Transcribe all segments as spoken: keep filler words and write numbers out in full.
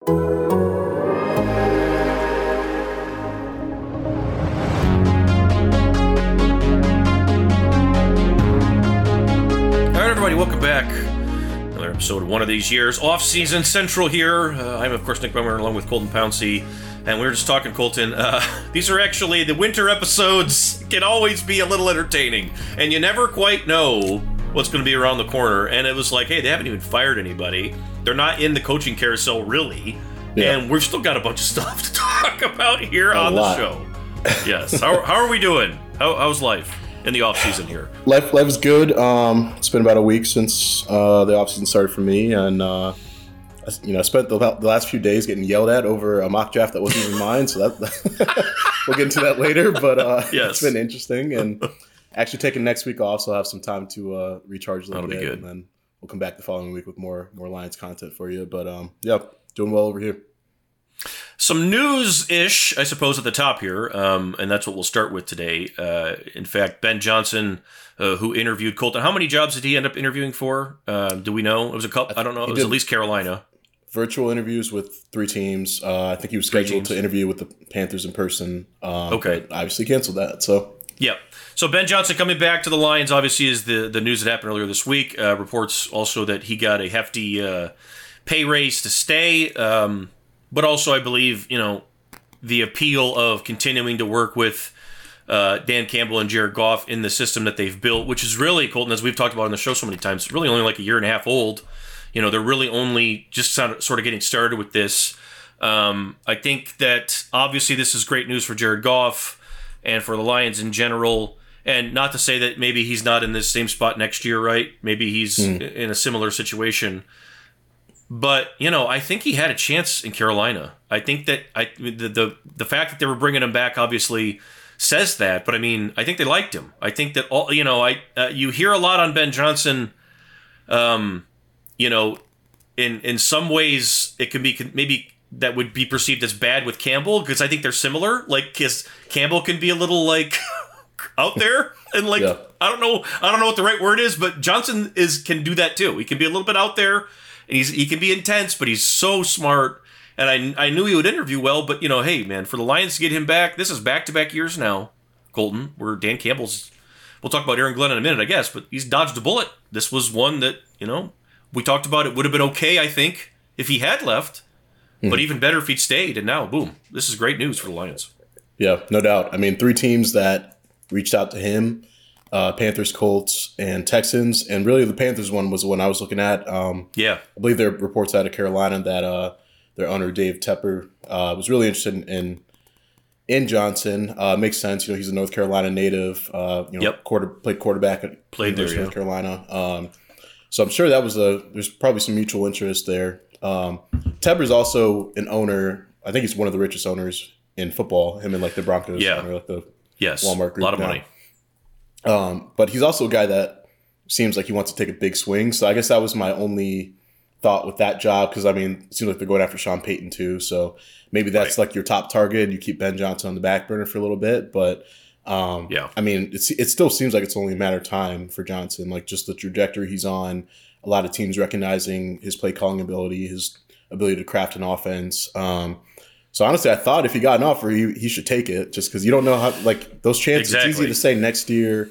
Alright, everybody, welcome back. Another episode of One of These Years. Off-season central here. Uh, I'm, of course, Nick Bummer, along with Colton Pouncy. And we were just talking, Colton, uh, these are actually, the winter episodes can always be a little entertaining. And you never quite know what's going to be around the corner. And it was like, hey, they haven't even fired anybody. They're not in the coaching carousel, really. Yeah. And we've still got a bunch of stuff to talk about here a on lot. the show. Yes. how, how are we doing? How, how's life in the offseason here? Life, life is good. Um, it's been about a week since uh, the offseason started for me. And, uh, I, you know, I spent the, the last few days getting yelled at over a mock draft that wasn't even mine. So that we'll get into that later. But uh, yes. It's been interesting. And actually taking next week off, so I'll have some time to uh, recharge a little That'll bit. And then we'll come back the following week with more more Lions content for you. But, um, yeah, doing well over here. Some news-ish, I suppose, at the top here, um, and that's what we'll start with today. Uh, in fact, Ben Johnson, uh, who interviewed Colton, how many jobs did he end up interviewing for? Uh, do we know? It was a couple. I don't know. It was at least Carolina. Virtual interviews with three teams. Uh, I think he was scheduled to interview with the Panthers in person. Um, okay. But obviously canceled that, so. Yep. So Ben Johnson coming back to the Lions, obviously, is the, the news that happened earlier this week. Uh, reports also that he got a hefty uh, pay raise to stay, um, but also I believe, you know, the appeal of continuing to work with uh, Dan Campbell and Jared Goff in the system that they've built, which is really, Colton, as we've talked about on the show so many times, really only like a year and a half old. You know, they're really only just sort of getting started with this. Um, I think that obviously this is great news for Jared Goff and for the Lions in general. And not to say that maybe he's not in this same spot next year, right? Maybe he's mm. in a similar situation. But, you know, I think he had a chance in Carolina. I think that I the the, the fact that they were bringing him back obviously says that. But, I mean, I think they liked him. I think that, all you know, I uh, you hear a lot on Ben Johnson, um, you know, in, in some ways it can be maybe that would be perceived as bad with Campbell because I think they're similar. Like, because Campbell can be a little, like... out there and like yeah. I don't know I don't know what the right word is, but Johnson is can do that too. He can be a little bit out there and he's he can be intense, but he's so smart, and I I knew he would interview well, but you know, hey man, for the Lions to get him back, this is back to back years now, Colton, where Dan Campbell's we'll talk about Aaron Glenn in a minute, I guess, but he's dodged a bullet. This was one that, you know, we talked about it would have been okay, I think, if he had left, mm-hmm. but even better if he'd stayed, and now boom, this is great news for the Lions. Yeah, no doubt. I mean, three teams that reached out to him, uh, Panthers, Colts, and Texans. And really the Panthers one was the one I was looking at. Um, yeah. I believe there are reports out of Carolina that uh, their owner, Dave Tepper, uh, was really interested in in, in Johnson. Uh, makes sense. You know, he's a North Carolina native, uh, you know, yep. quarter, played quarterback at played there, North yeah. Carolina. Um, so I'm sure that was a – there's probably some mutual interest there. Um, Tepper's also an owner. I think he's one of the richest owners in football, him and, like, the Broncos. Yeah. Owner, like the – Yes, Walmart group a lot of now. money. Um, but he's also a guy that seems like he wants to take a big swing. So I guess that was my only thought with that job because, I mean, it seems like they're going after Sean Payton too. So maybe that's right. like your top target and you keep Ben Johnson on the back burner for a little bit. But, um, yeah. I mean, it's, it still seems like it's only a matter of time for Johnson. Like just the trajectory he's on, a lot of teams recognizing his play calling ability, his ability to craft an offense. Um So, honestly, I thought if he got an offer, he, he should take it just because you don't know how, like, those chances. Exactly. It's easy to say next year,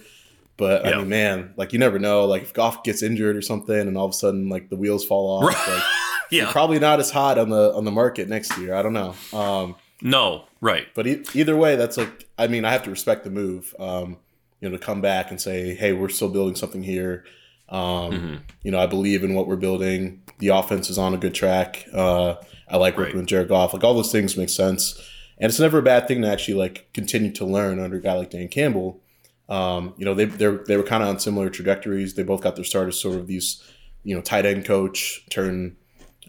but, yep. I mean, man, like, you never know. Like, if Goff gets injured or something and all of a sudden, like, the wheels fall off, like, yeah. you're probably not as hot on the on the market next year. I don't know. Um, no, right. But e- either way, that's, like, I mean, I have to respect the move, um, you know, to come back and say, hey, we're still building something here. Um, mm-hmm. You know, I believe in what we're building. The offense is on a good track. Uh I like working right. with Jared Goff. Like, all those things make sense. And it's never a bad thing to actually, like, continue to learn under a guy like Dan Campbell. Um, you know, they they they were kind of on similar trajectories. They both got their start as sort of these, you know, tight end coach turn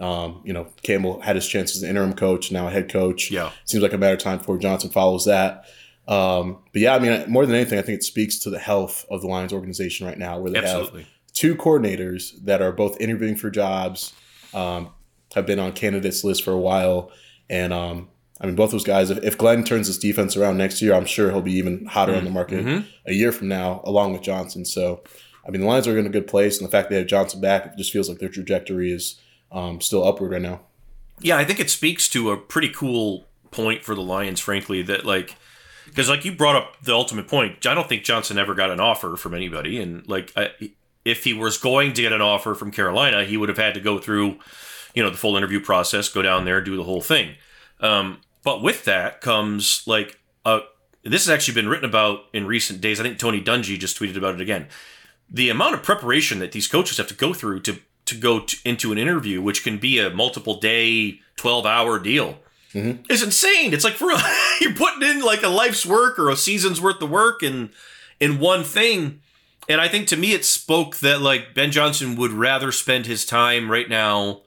Um, you know, Campbell had his chance as an interim coach, now a head coach. Yeah. Seems like a matter of time before Johnson follows that. Um, but yeah, I mean, more than anything, I think it speaks to the health of the Lions organization right now, where they Absolutely. have two coordinators that are both interviewing for jobs, um, have been on candidates list for a while. And, um, I mean, both those guys, if, if Glenn turns his defense around next year, I'm sure he'll be even hotter mm-hmm. on the market mm-hmm. a year from now, along with Johnson. So, I mean, the Lions are in a good place. And the fact they have Johnson back, it just feels like their trajectory is um, still upward right now. Yeah, I think it speaks to a pretty cool point for the Lions, frankly, that like, because like you brought up the ultimate point. I don't think Johnson ever got an offer from anybody. And like, I, if he was going to get an offer from Carolina, he would have had to go through, you know, the full interview process, go down there, do the whole thing. Um, But with that comes like a, this has actually been written about in recent days. I think Tony Dungy just tweeted about it again. The amount of preparation that these coaches have to go through to to go to, into an interview, which can be a multiple day, twelve hour deal, mm-hmm. is insane. It's like for real, you're putting in like a life's work or a season's worth of work in in one thing. And I think to me it spoke that like Ben Johnson would rather spend his time right now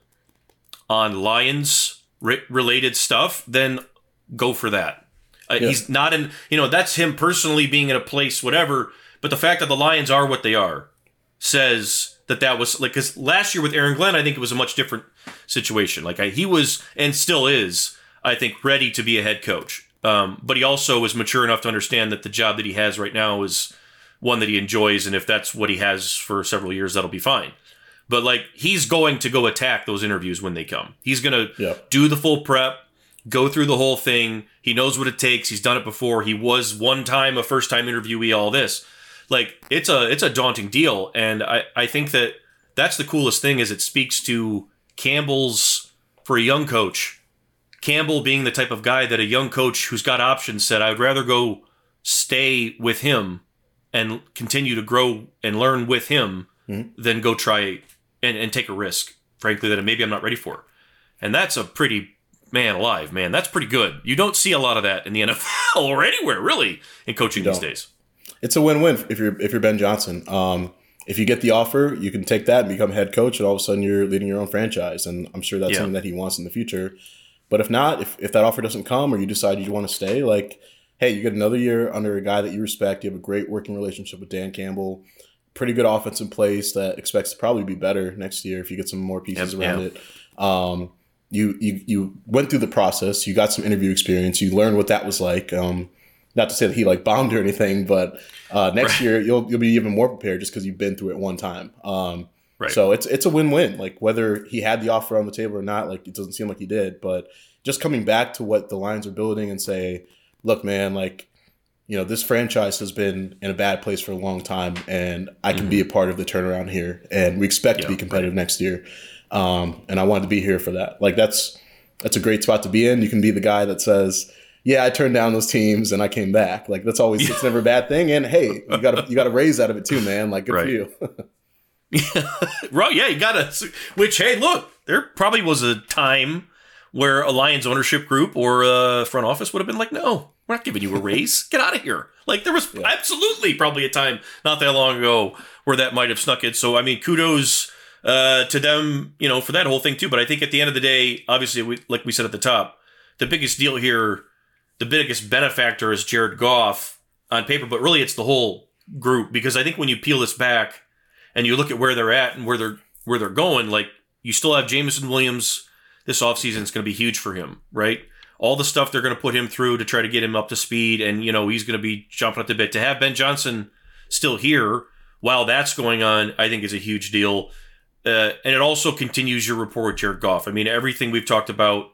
on Lions re- related stuff than go for that. Uh, yeah. He's not in, you know, that's him personally being in a place, whatever. But the fact that the Lions are what they are says that that was like, because last year with Aaron Glenn, I think it was a much different situation. Like I, he was, and still is, I think, ready to be a head coach. Um, but he also was mature enough to understand that the job that he has right now is one that he enjoys. And if that's what he has for several years, that'll be fine. But like, he's going to go attack those interviews when they come. He's going to yeah. do the full prep, go through the whole thing. He knows what it takes. He's done it before. He was one time a first time interviewee, all this. Like, it's a it's a daunting deal, and I, I think that that's the coolest thing is it speaks to Campbell's, for a young coach, Campbell being the type of guy that a young coach who's got options said, I'd rather go stay with him and continue to grow and learn with him mm-hmm. than go try and, and take a risk, frankly, that maybe I'm not ready for. And that's a pretty, man alive, man, that's pretty good. You don't see a lot of that in the N F L or anywhere, really, in coaching these days. It's a win-win if you're if you're Ben Johnson. Um, if you get the offer, you can take that and become head coach, and all of a sudden you're leading your own franchise. And I'm sure that's yeah. something that he wants in the future. But if not, if, if that offer doesn't come or you decide you want to stay, like, hey, you get another year under a guy that you respect. You have a great working relationship with Dan Campbell. Pretty good offense in place that expects to probably be better next year if you get some more pieces yep, around yep. it. Um, you, you, you went through the process. You got some interview experience. You learned what that was like. Um, Not to say that he like bombed or anything, but uh, next right. year you'll you'll be even more prepared just because you've been through it one time. Um, right. So it's it's a win-win. Like whether he had the offer on the table or not, like it doesn't seem like he did. But just coming back to what the Lions are building and say, look, man, like you know this franchise has been in a bad place for a long time, and I can mm-hmm. be a part of the turnaround here, and we expect yeah, to be competitive right. next year. Um, and I wanted to be here for that. Like that's that's a great spot to be in. You can be the guy that says, yeah, I turned down those teams and I came back. Like that's always it's never a bad thing. And hey, you gotta you gotta raise out of it too, man. Like good right. for you. yeah. Right, yeah, you gotta which hey, look, there probably was a time where a Lions ownership group or a front office would have been like, no, we're not giving you a raise. Get out of here. Like there was yeah. absolutely probably a time not that long ago where that might have snuck in. So I mean, kudos uh, to them, you know, for that whole thing too. But I think at the end of the day, obviously we, like we said at the top, the biggest deal here, the biggest benefactor is Jared Goff on paper, but really it's the whole group, because I think when you peel this back and you look at where they're at and where they're where they're going, like you still have Jameson Williams this offseason is going to be huge for him, right? All the stuff they're going to put him through to try to get him up to speed, and you know he's going to be jumping up the bit. To have Ben Johnson still here while that's going on, I think is a huge deal, uh, and it also continues your rapport with Jared Goff. I mean, everything we've talked about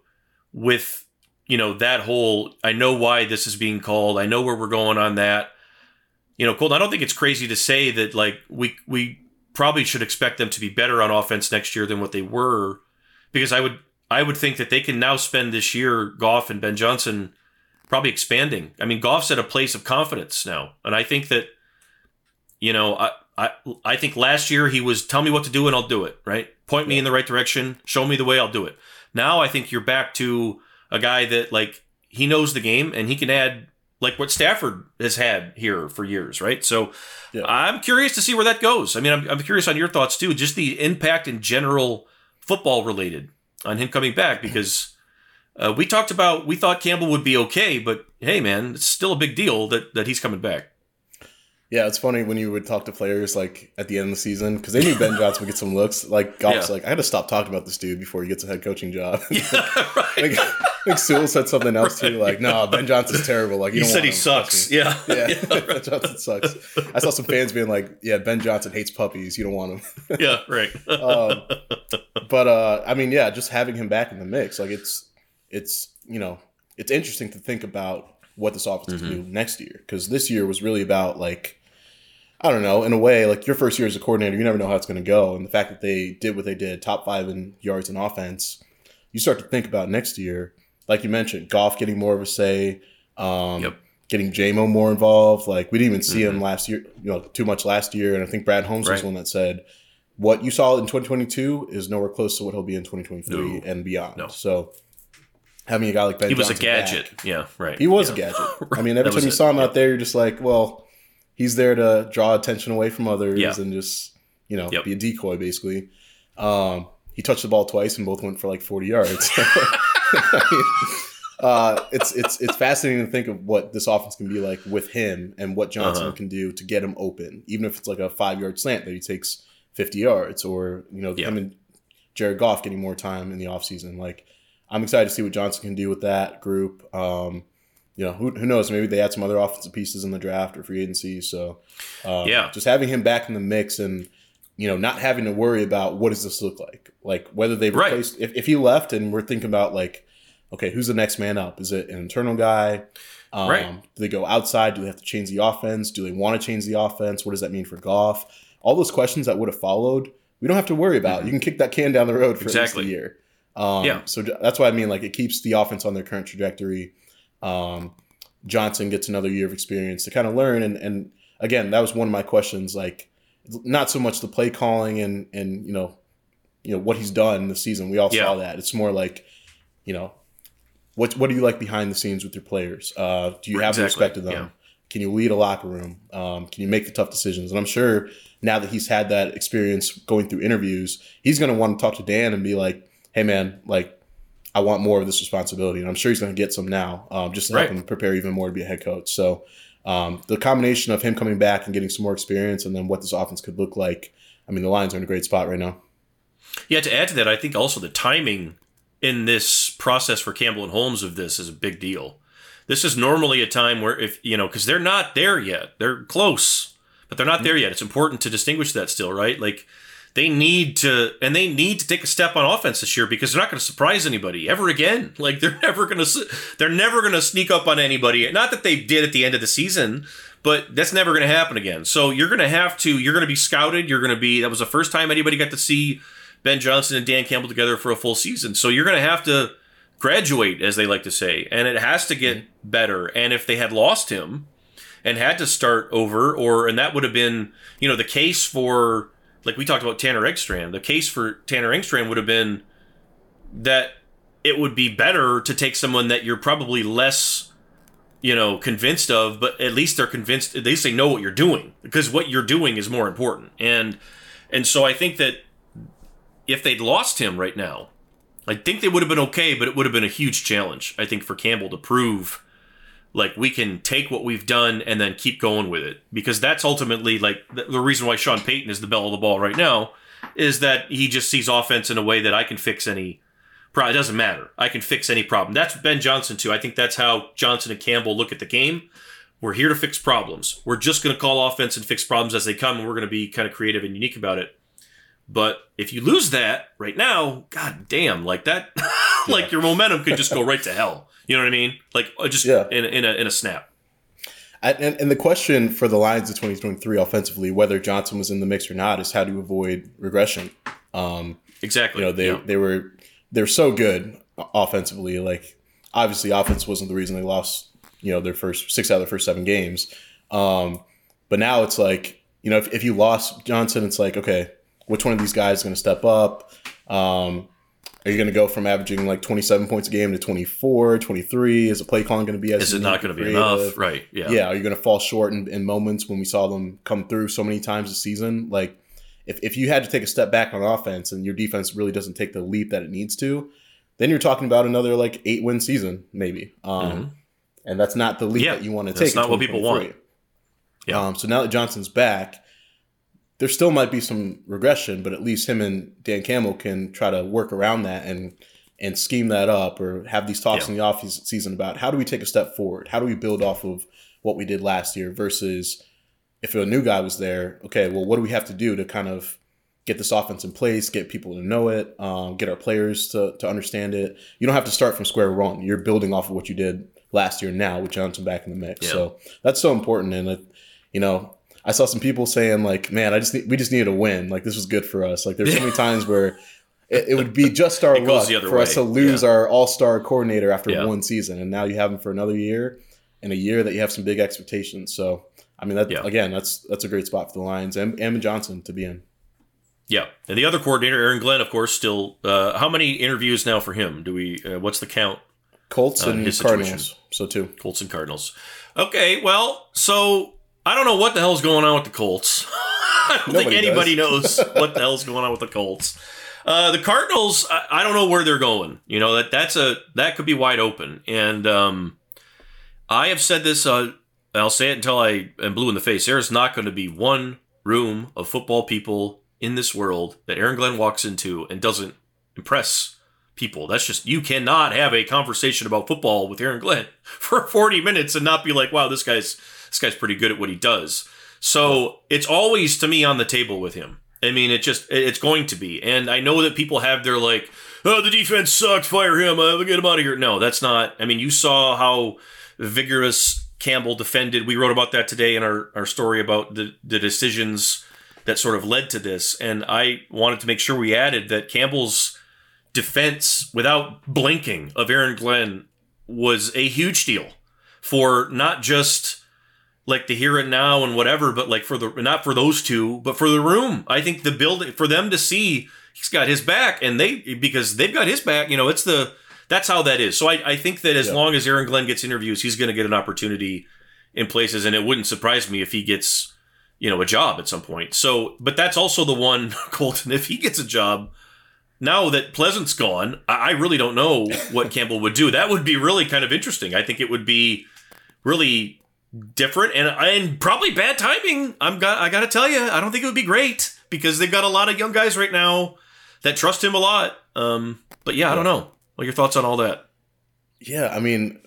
with. You know, that whole, I know why this is being called. I know where we're going on that. You know, Colton, I don't think it's crazy to say that, like, we we probably should expect them to be better on offense next year than what they were, because I would I would think that they can now spend this year, Goff and Ben Johnson, probably expanding. I mean, Goff's at a place of confidence now. And I think that, you know, I, I, I think last year he was, tell me what to do and I'll do it, right? Point me in the right direction. Show me the way, I'll do it. Now I think you're back to a guy that, like, he knows the game and he can add, like, what Stafford has had here for years, right? So yeah. I'm curious to see where that goes. I mean, I'm, I'm curious on your thoughts, too, just the impact in general football-related on him coming back, because uh, we talked about, we thought Campbell would be okay, but hey, man, it's still a big deal that, that he's coming back. Yeah, it's funny when you would talk to players like at the end of the season, because they knew Ben Johnson would get some looks. Like Goff's yeah. like, I had to stop talking about this dude before he gets a head coaching job. Yeah, like, right. like, like Sewell said something else right. too, like, no, nah, Ben Johnson's terrible. Like you, you don't said, he sucks. Yeah, yeah, yeah right. Ben Johnson sucks. I saw some fans being like, yeah, Ben Johnson hates puppies. You don't want him. yeah, right. um, but uh, I mean, yeah, just having him back in the mix, like it's it's you know it's interesting to think about what this offense mm-hmm. can do next year, because this year was really about like. I don't know, in a way, like your first year as a coordinator, you never know how it's going to go. And the fact that they did what they did, top five in yards in offense, you start to think about next year. Like you mentioned, Goff getting more of a say, um, yep. getting J-Mo more involved. Like we didn't even see mm-hmm. him last year, you know, too much last year. And I think Brad Holmes right. was the one that said, what you saw in twenty twenty-two is nowhere close to what he'll be in twenty twenty-three no. and beyond. No. So having a guy like Ben He was Johnson a gadget. Back, yeah, right. He was yeah. a gadget. right. I mean, every time you it. saw him yeah. out there, you're just like, well... He's there to draw attention away from others yeah. and just, you know, yep. be a decoy, basically. Um, he touched the ball twice and both went for like forty yards. I mean, uh, it's it's it's fascinating to think of what this offense can be like with him and what Johnson uh-huh. can do to get him open, even if it's like a five-yard slant that he takes fifty yards or, you know, yeah. him and Jared Goff getting more time in the offseason. Like, I'm excited to see what Johnson can do with that group. Um You know, who, who knows? Maybe they add some other offensive pieces in the draft or free agency. So, uh, yeah. just having him back in the mix and, you know, not having to worry about what does this look like? Like whether they replaced right. – if, if he left and we're thinking about like, okay, who's the next man up? Is it an internal guy? Um, right. Do they go outside? Do they have to change the offense? Do they want to change the offense? What does that mean for Goff? All those questions that would have followed, we don't have to worry about. Mm-hmm. You can kick that can down the road for exactly. at least a year. Um, yeah. So that's what I mean. Like it keeps the offense on their current trajectory. Um, Johnson gets another year of experience to kind of learn. And, and again, that was one of my questions, like not so much the play calling and, and, you know, you know, what he's done this season. We all yeah. saw that. It's more like, you know, what, what do you like behind the scenes with your players? Uh, do you have exactly. the respect of them? Yeah. Can you lead a locker room? Um, can you make the tough decisions? And I'm sure now that he's had that experience going through interviews, he's going to want to talk to Dan and be like, hey man, like, I want more of this responsibility, and I'm sure he's going to get some now, um, just to right. help him prepare even more to be a head coach. So um, the combination of him coming back and getting some more experience and then what this offense could look like, I mean, the Lions are in a great spot right now. Yeah, to add to that, I think also the timing in this process for Campbell and Holmes of this is a big deal. This is normally a time where if, you know, because they're not there yet. They're close, but they're not there yet. It's important to distinguish that still, right? Like, They need to, and they need to take a step on offense this year because they're not going to surprise anybody ever again. Like they're never going to, they're never going to sneak up on anybody. Not that they did at the end of the season, but that's never going to happen again. So you're going to have to, you're going to be scouted. You're going to be. That was the first time anybody got to see Ben Johnson and Dan Campbell together for a full season. So you're going to have to graduate, as they like to say, and it has to get better. And if they had lost him and had to start over, or and that would have been, you know, the case for. Like we talked about Tanner Engstrand, the case for Tanner Engstrand would have been that it would be better to take someone that you're probably less, you know, convinced of, but at least they're convinced, at least they know what you're doing, because what you're doing is more important. And and so I think that if they'd lost him right now, I think they would have been okay, but it would have been a huge challenge, I think, for Campbell to prove, like, we can take what we've done and then keep going with it. Because that's ultimately, like, the reason why Sean Payton is the belle of the ball right now is that he just sees offense in a way that I can fix any problem. It doesn't matter. I can fix any problem. That's Ben Johnson, too. I think that's how Johnson and Campbell look at the game. We're here to fix problems. We're just going to call offense and fix problems as they come, and we're going to be kind of creative and unique about it. But if you lose that right now, god damn, like that, like yeah. your momentum could just go right to hell. You know what I mean? Like just yeah. in, in, a, in a snap. I, and, and the question for the Lions of twenty twenty-three offensively, whether Johnson was in the mix or not, is how to avoid regression. Um, exactly. You know, they, yeah. they were they're so good offensively. Like obviously offense wasn't the reason they lost, you know, their first six out of their first seven games. Um, but now it's like, you know, if, if you lost Johnson, it's like, okay, which one of these guys is going to step up? Um, are you going to go from averaging like twenty-seven points a game to twenty-four, twenty-three? Is the play calling going to be as? Is it not going to be enough? Right. Yeah. Yeah. Are you going to fall short in, in moments when we saw them come through so many times this season? Like if, if you had to take a step back on offense and your defense really doesn't take the leap that it needs to, then you're talking about another like eight win season maybe. Um, mm-hmm. And that's not the leap yeah, that you want to take. That's not what people want. Yeah. Um, so now that Johnson's back, there still might be some regression, but at least him and Dan Campbell can try to work around that and and scheme that up, or have these talks yeah. in the off season about how do we take a step forward? How do we build off of what we did last year versus if a new guy was there? Okay, well, what do we have to do to kind of get this offense in place, get people to know it, um, get our players to, to understand it? You don't have to start from square one. You're building off of what you did last year now with Johnson back in the mix. Yeah. So that's so important. And, it, you know, I saw some people saying like, man, I just need, we just needed a win. Like this was good for us. Like there's so many times where it, it would be just our luck for way. us to lose yeah. our all-star coordinator after yeah. one season. And now you have him for another year, and a year that you have some big expectations. So, I mean, that yeah. again, that's that's a great spot for the Lions and, and Johnson to be in. Yeah. And the other coordinator, Aaron Glenn, of course, still uh, – how many interviews now for him? Do we uh, – what's the count? Colts uh, and his Cardinals. So, two. Colts and Cardinals. Okay, well, so – I don't know what the hell's going on with the Colts. I don't Nobody think anybody knows what the hell's going on with the Colts. Uh, the Cardinals, I, I don't know where they're going. You know, that that's a that could be wide open. And um, I have said this, uh, I'll say it until I am blue in the face. There is not going to be one room of football people in this world that Aaron Glenn walks into and doesn't impress people. That's just, you cannot have a conversation about football with Aaron Glenn for forty minutes and not be like, wow, this guy's... This guy's pretty good at what he does. So it's always, to me, on the table with him. I mean, it just, it's going to be. And I know that people have their like, oh, the defense sucked, fire him, uh, get him out of here. No, that's not. I mean, you saw how vigorous Campbell defended. We wrote about that today in our, our story about the, the decisions that sort of led to this. And I wanted to make sure we added that Campbell's defense, without blinking, of Aaron Glenn was a huge deal for not just... like the here and now and whatever, but like for the, not for those two, but for the room. I think the building, for them to see he's got his back, and they, because they've got his back, you know, it's the, that's how that is. So I, I think that as yeah. long as Aaron Glenn gets interviews, he's going to get an opportunity in places. And it wouldn't surprise me if he gets, you know, a job at some point. So, but that's also the one, Colton, if he gets a job now that Pleasant's gone, I, I really don't know what Campbell would do. That would be really kind of interesting. I think it would be really different and and probably bad timing. I'm got I gotta tell you, I don't think it would be great because they've got a lot of young guys right now that trust him a lot. Um, but yeah, I don't know. What are your thoughts on all that? Yeah, I mean,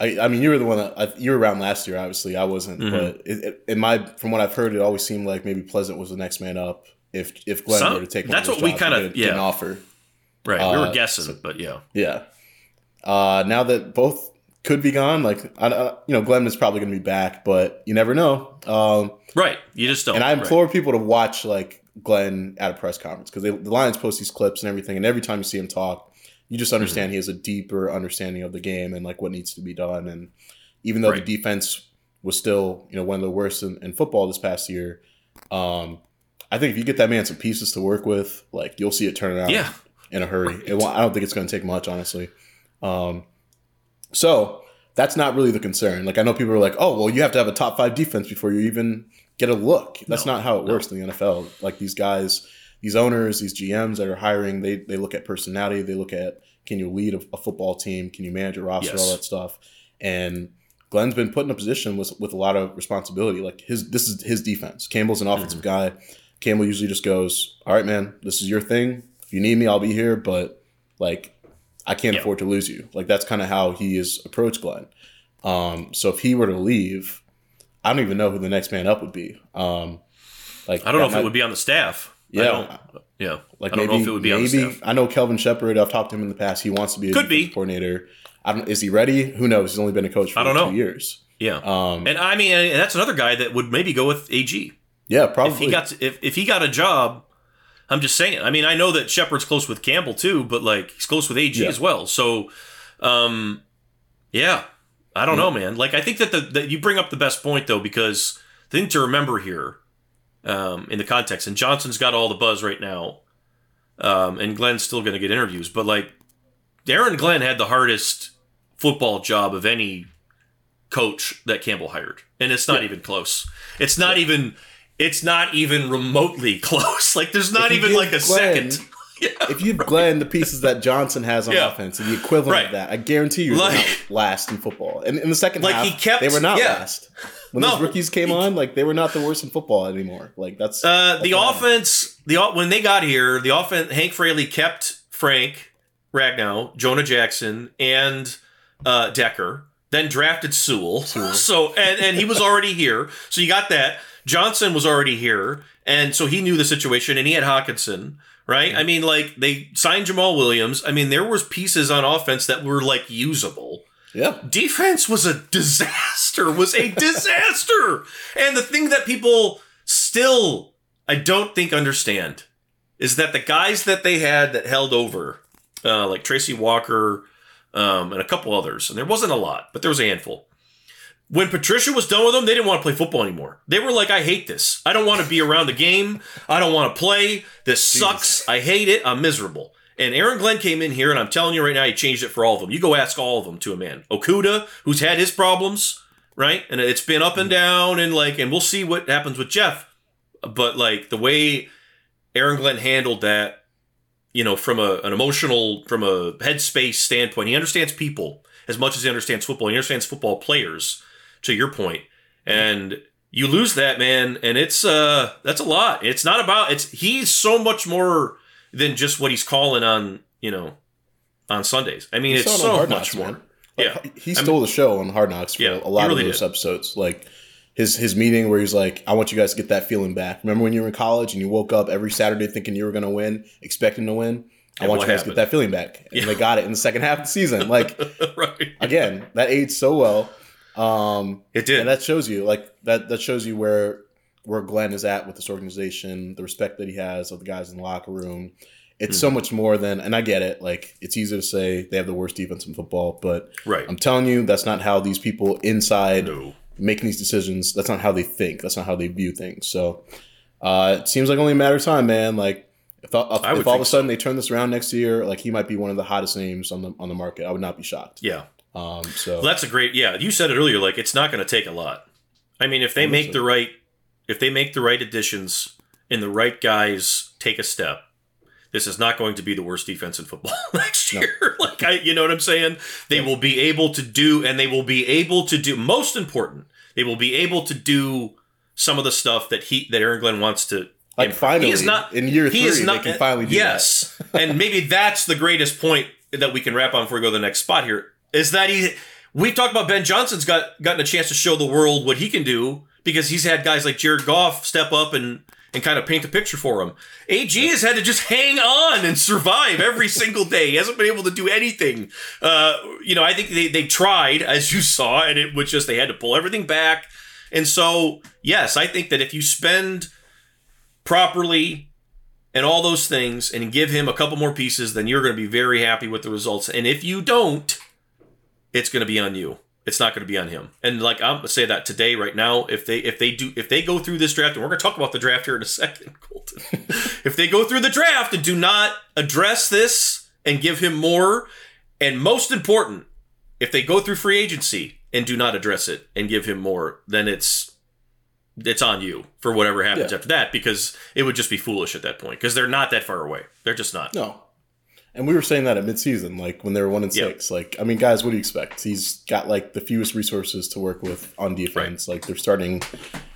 I I mean you were the one that I, you were around last year. Obviously, I wasn't. Mm-hmm. But it, it, in my from what I've heard, it always seemed like maybe Pleasant was the next man up. If if Glenn Some, were to take one that's of what jobs, we kind of yeah didn't offer. Right, uh, we were guessing, so, but yeah, yeah. Uh, now that both could be gone. Like, I, I, you know, Glenn is probably going to be back, but you never know. Um, right. You just don't. And I implore right. people to watch, like, Glenn at a press conference because the Lions post these clips and everything. And every time you see him talk, you just understand mm-hmm. he has a deeper understanding of the game and, like, what needs to be done. And even though right. the defense was still, you know, one of the worst in, in football this past year, um, I think if you get that man some pieces to work with, like, you'll see it turn out yeah. in a hurry. Right. It, well, I don't think it's going to take much, honestly. Um, So that's not really the concern. Like, I know people are like, oh, well, you have to have a top five defense before you even get a look. That's no, not how it no. works in the N F L. Like, these guys, these owners, these G Ms that are hiring, they they look at personality. They look at, can you lead a, a football team? Can you manage a roster? Yes. All that stuff. And Glenn's been put in a position with with a lot of responsibility. Like, his this is his defense. Campbell's an offensive mm-hmm. guy. Campbell usually just goes, all right, man, this is your thing. If you need me, I'll be here. But, like, I can't yeah. afford to lose you. Like, that's kind of how he is approached Glenn. Um, so if he were to leave, I don't even know who the next man up would be. Um, like, I don't know if might, it would be on the staff. Yeah. I don't, yeah. Like, I don't maybe, know if it would be maybe, on the staff. I know Kelvin Shepard, I've talked to him in the past. He wants to be a Could be. coordinator. I don't, is he ready? Who knows? He's only been a coach for I don't like know. two years. Yeah. Um, and I mean, and that's another guy that would maybe go with A G. Yeah, probably. If he got, to, if, if he got a job... I'm just saying. I mean, I know that Shepard's close with Campbell too, but like he's close with A G yeah. as well. So, um, yeah, I don't yeah. know, man. Like, I think that the that you bring up the best point though, because the thing to remember here um, in the context, and Johnson's got all the buzz right now, um, and Glenn's still going to get interviews, but like Aaron Glenn had the hardest football job of any coach that Campbell hired, and it's not yeah. even close. It's not yeah. even. it's not even remotely close. Like, there's not even like a Glenn, second. Yeah, if you have right. Glenn, the pieces that Johnson has on yeah. offense, and the equivalent right. of that, I guarantee you, like, not last in football. And in the second like half, he kept, they were not yeah. last. When no, those rookies came he, on, like, they were not the worst in football anymore. Like, that's, uh, that's the offense. The when they got here, the offense. Hank Fraley kept Frank Ragnow, Jonah Jackson, and uh, Decker. Then drafted Sewell. Sewell. So and, and he was already here. So you got that. Johnson was already here, and so he knew the situation, and he had Hawkinson. Right? I mean, like, they signed Jamal Williams. I mean, there was pieces on offense that were, like, usable. Yeah. Defense was a disaster, was a disaster. And the thing that people still, I don't think, understand is that the guys that they had that held over, uh, like Tracy Walker um, and a couple others, and there wasn't a lot, but there was a handful. When Patricia was done with them, they didn't want to play football anymore. They were like, I hate this. I don't want to be around the game. I don't want to play. This Jeez. sucks. I hate it. I'm miserable. And Aaron Glenn came in here, and I'm telling you right now, he changed it for all of them. You go ask all of them to a man. Okuda, who's had his problems, right? And it's been up and down, and like, and we'll see what happens with Jeff. But like, the way Aaron Glenn handled that, you know, from a, an emotional, from a headspace standpoint, he understands people as much as he understands football. He understands football players. To your point. And you lose that, man, and it's uh that's a lot. It's not about it's he's so much more than just what he's calling on, you know, on Sundays. I mean, it's so much more. Yeah. He stole the show on Hard Knocks for a lot of those episodes. Like his his meeting where he's like, I want you guys to get that feeling back. Remember when you were in college and you woke up every Saturday thinking you were gonna win, expecting to win? I want you guys to get that feeling back. And they got it in the second half of the season. Like right. Again, that aged so well. Um, it did, and that shows you like that. That shows you where where Glenn is at with this organization, the respect that he has of the guys in the locker room. It's mm-hmm. so much more than, and I get it. Like it's easy to say they have the worst defense in football, but right. I'm telling you, that's not how these people inside no. making these decisions. That's not how they think. That's not how they view things. So uh, it seems like only a matter of time, man. Like if, I, if, I if all of a sudden so. they turn this around next year, like he might be one of the hottest names on the on the market. I would not be shocked. Yeah. Um, so well, that's a great, yeah, you said it earlier, like it's not going to take a lot. I mean, if they make it. the right, if they make the right additions and the right guys take a step, this is not going to be the worst defense in football next no. year. Like I, you know what I'm saying? They yeah. will be able to do, and they will be able to do, most important, they will be able to do some of the stuff that he, that Aaron Glenn wants to. Like improve. Finally, he is not, in year three, is not, they can finally do yes, that. Yes. And maybe that's the greatest point that we can wrap on before we go to the next spot here. Is that he? We talked about Ben Johnson's got gotten a chance to show the world what he can do because he's had guys like Jared Goff step up and, and kind of paint a picture for him. A G has had to just hang on and survive every single day. He hasn't been able to do anything. Uh, you know, I think they they tried, as you saw, and it was just they had to pull everything back. And so, yes, I think that if you spend properly and all those things and give him a couple more pieces, then you're going to be very happy with the results. And if you don't, it's going to be on you. It's not going to be on him. And like I'm going to say that today, right now, if they if they do if they go through this draft, and we're going to talk about the draft here in a second, Colton. If they go through the draft and do not address this and give him more, and most important, if they go through free agency and do not address it and give him more, then it's it's on you for whatever happens yeah. after that, because it would just be foolish at that point because they're not that far away. They're just not. No. And we were saying that at midseason, like when they were one and six, yep. like, I mean, guys, what do you expect? He's got like the fewest resources to work with on defense. Right. Like they're starting,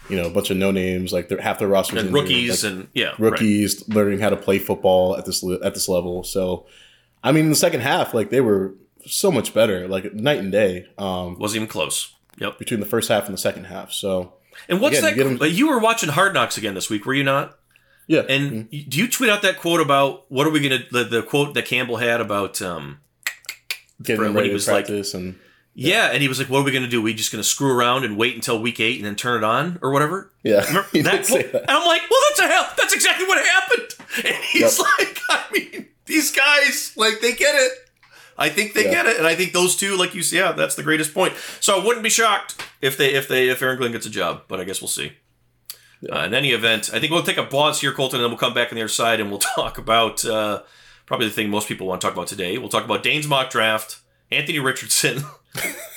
you know, a bunch of no names, like they're half their rosters. And rookies like, and yeah, rookies right. learning how to play football at this, at this level. So, I mean, in the second half, like they were so much better, like night and day. Um, Wasn't even close. Yep. Between the first half and the second half. So, and what's again, that? You, them- you were watching Hard Knocks again this week, were you not? Yeah. And mm-hmm. do you tweet out that quote about what are we going to, the, the quote that Campbell had about um, getting ready to practice like, and. Yeah. yeah. And he was like, what are we going to do? Are we just going to screw around and wait until week eight and then turn it on or whatever? Yeah. That that. And I'm like, well, that's a hell. That's exactly what happened. And he's yep. like, I mean, these guys, like, they get it. I think they yeah. get it. And I think those two, like you see, yeah, that's the greatest point. So I wouldn't be shocked if they, if they, if Aaron Glenn gets a job, but I guess we'll see. Uh, in any event, I think we'll take a pause here, Colton, and then we'll come back on the other side and we'll talk about uh, probably the thing most people want to talk about today. We'll talk about Dane's mock draft, Anthony Richardson,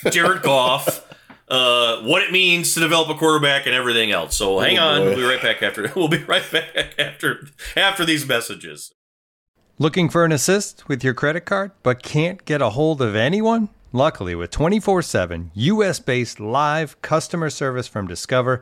Jared Goff, uh, what it means to develop a quarterback and everything else. So hang oh, on, boy. we'll be right back after. We'll be right back after after these messages. Looking for an assist with your credit card, but can't get a hold of anyone? Luckily, with twenty-four seven U S-based live customer service from Discover,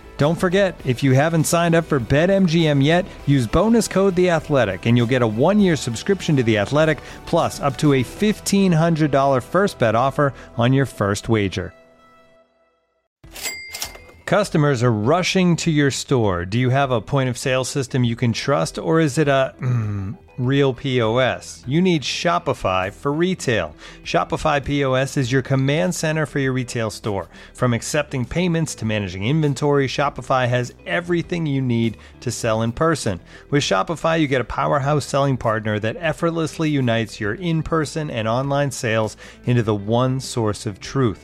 Don't forget, if you haven't signed up for BetMGM yet, use bonus code The Athletic, and you'll get a one-year subscription to The Athletic, plus up to a fifteen hundred dollars first bet offer on your first wager. Customers are rushing to your store. Do you have a point-of-sale system you can trust, or is it a... Mm, real P O S? You need Shopify for retail. Shopify P O S is your command center for your retail store. From accepting payments to managing inventory, Shopify has everything you need to sell in person. With Shopify, you get a powerhouse selling partner that effortlessly unites your in-person and online sales into the one source of truth.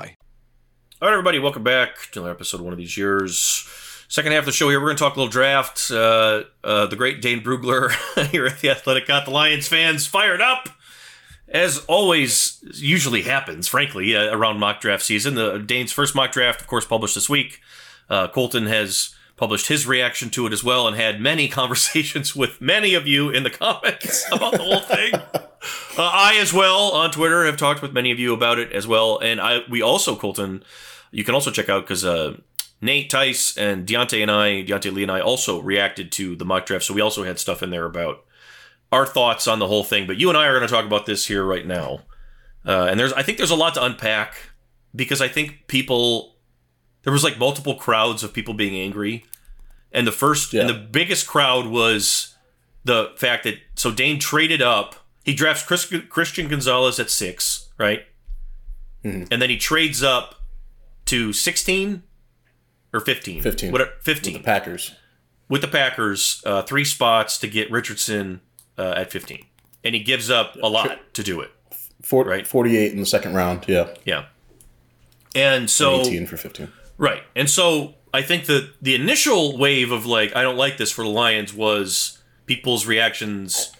All right, everybody, welcome back to another episode of One of These Years. Second half of the show here, we're going to talk a little draft. Uh, uh, the great Dane Brugler here at The Athletic got the Lions fans fired up, as always usually happens, frankly, uh, around mock draft season. The Dane's first mock draft, of course, published this week. Uh, Colton has published his reaction to it as well and had many conversations with many of you in the comments about the whole thing. Uh, I, as well, on Twitter, have talked with many of you about it as well. And I, we also, Colton, you can also check out, because uh, Nate, Tice, and Deontay and I, Deontay Lee and I also reacted to the mock draft. So we also had stuff in there about our thoughts on the whole thing. But you and I are going to talk about this here right now. Uh, and there's, I think there's a lot to unpack, because I think people, there was like multiple crowds of people being angry. And the first, yeah. and the biggest crowd was the fact that, so Dane traded up. He drafts Chris, Christian Gonzalez at six, right? Mm-hmm. And then he trades up to sixteen or fifteen? fifteen. What, fifteen. With the Packers. With the Packers, uh, three spots to get Richardson uh, at fifteen. And he gives up a lot to do it. forty, right? forty-eight in the second round, yeah. Yeah. And so... eighteen for fifteen. Right. And so I think that the initial wave of, like, I don't like this for the Lions was people's reactions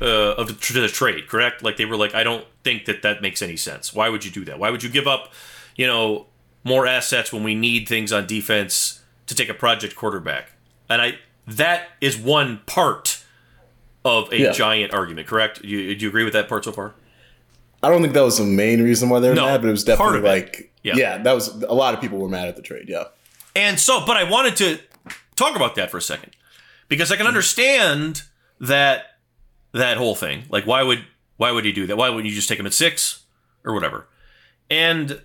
uh, of the, to the trade, correct? Like, they were like, I don't think that that makes any sense. Why would you do that? Why would you give up, you know, more assets when we need things on defense to take a project quarterback? And I that is one part of a yeah. giant argument, correct? You, do you agree with that part so far? I don't think that was the main reason why they were no, mad, but it was definitely like, yeah. yeah, that was a lot of people were mad at the trade, yeah. And so, but I wanted to talk about that for a second, because I can understand that that whole thing. Like, why would why would you do that? Why wouldn't you just take him at six or whatever? And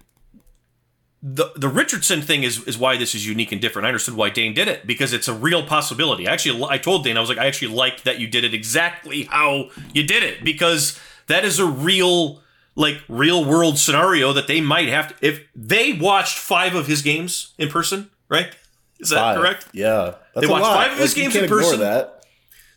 the the Richardson thing is is why this is unique and different. I understood why Dane did it, because it's a real possibility. I actually, I told Dane, I was like, I actually liked that you did it exactly how you did it, because that is a real, like, real world scenario that they might have to, if they watched five of his games in person. Right? Is that five. correct? Yeah. That's they watched five of his like, games in person. That.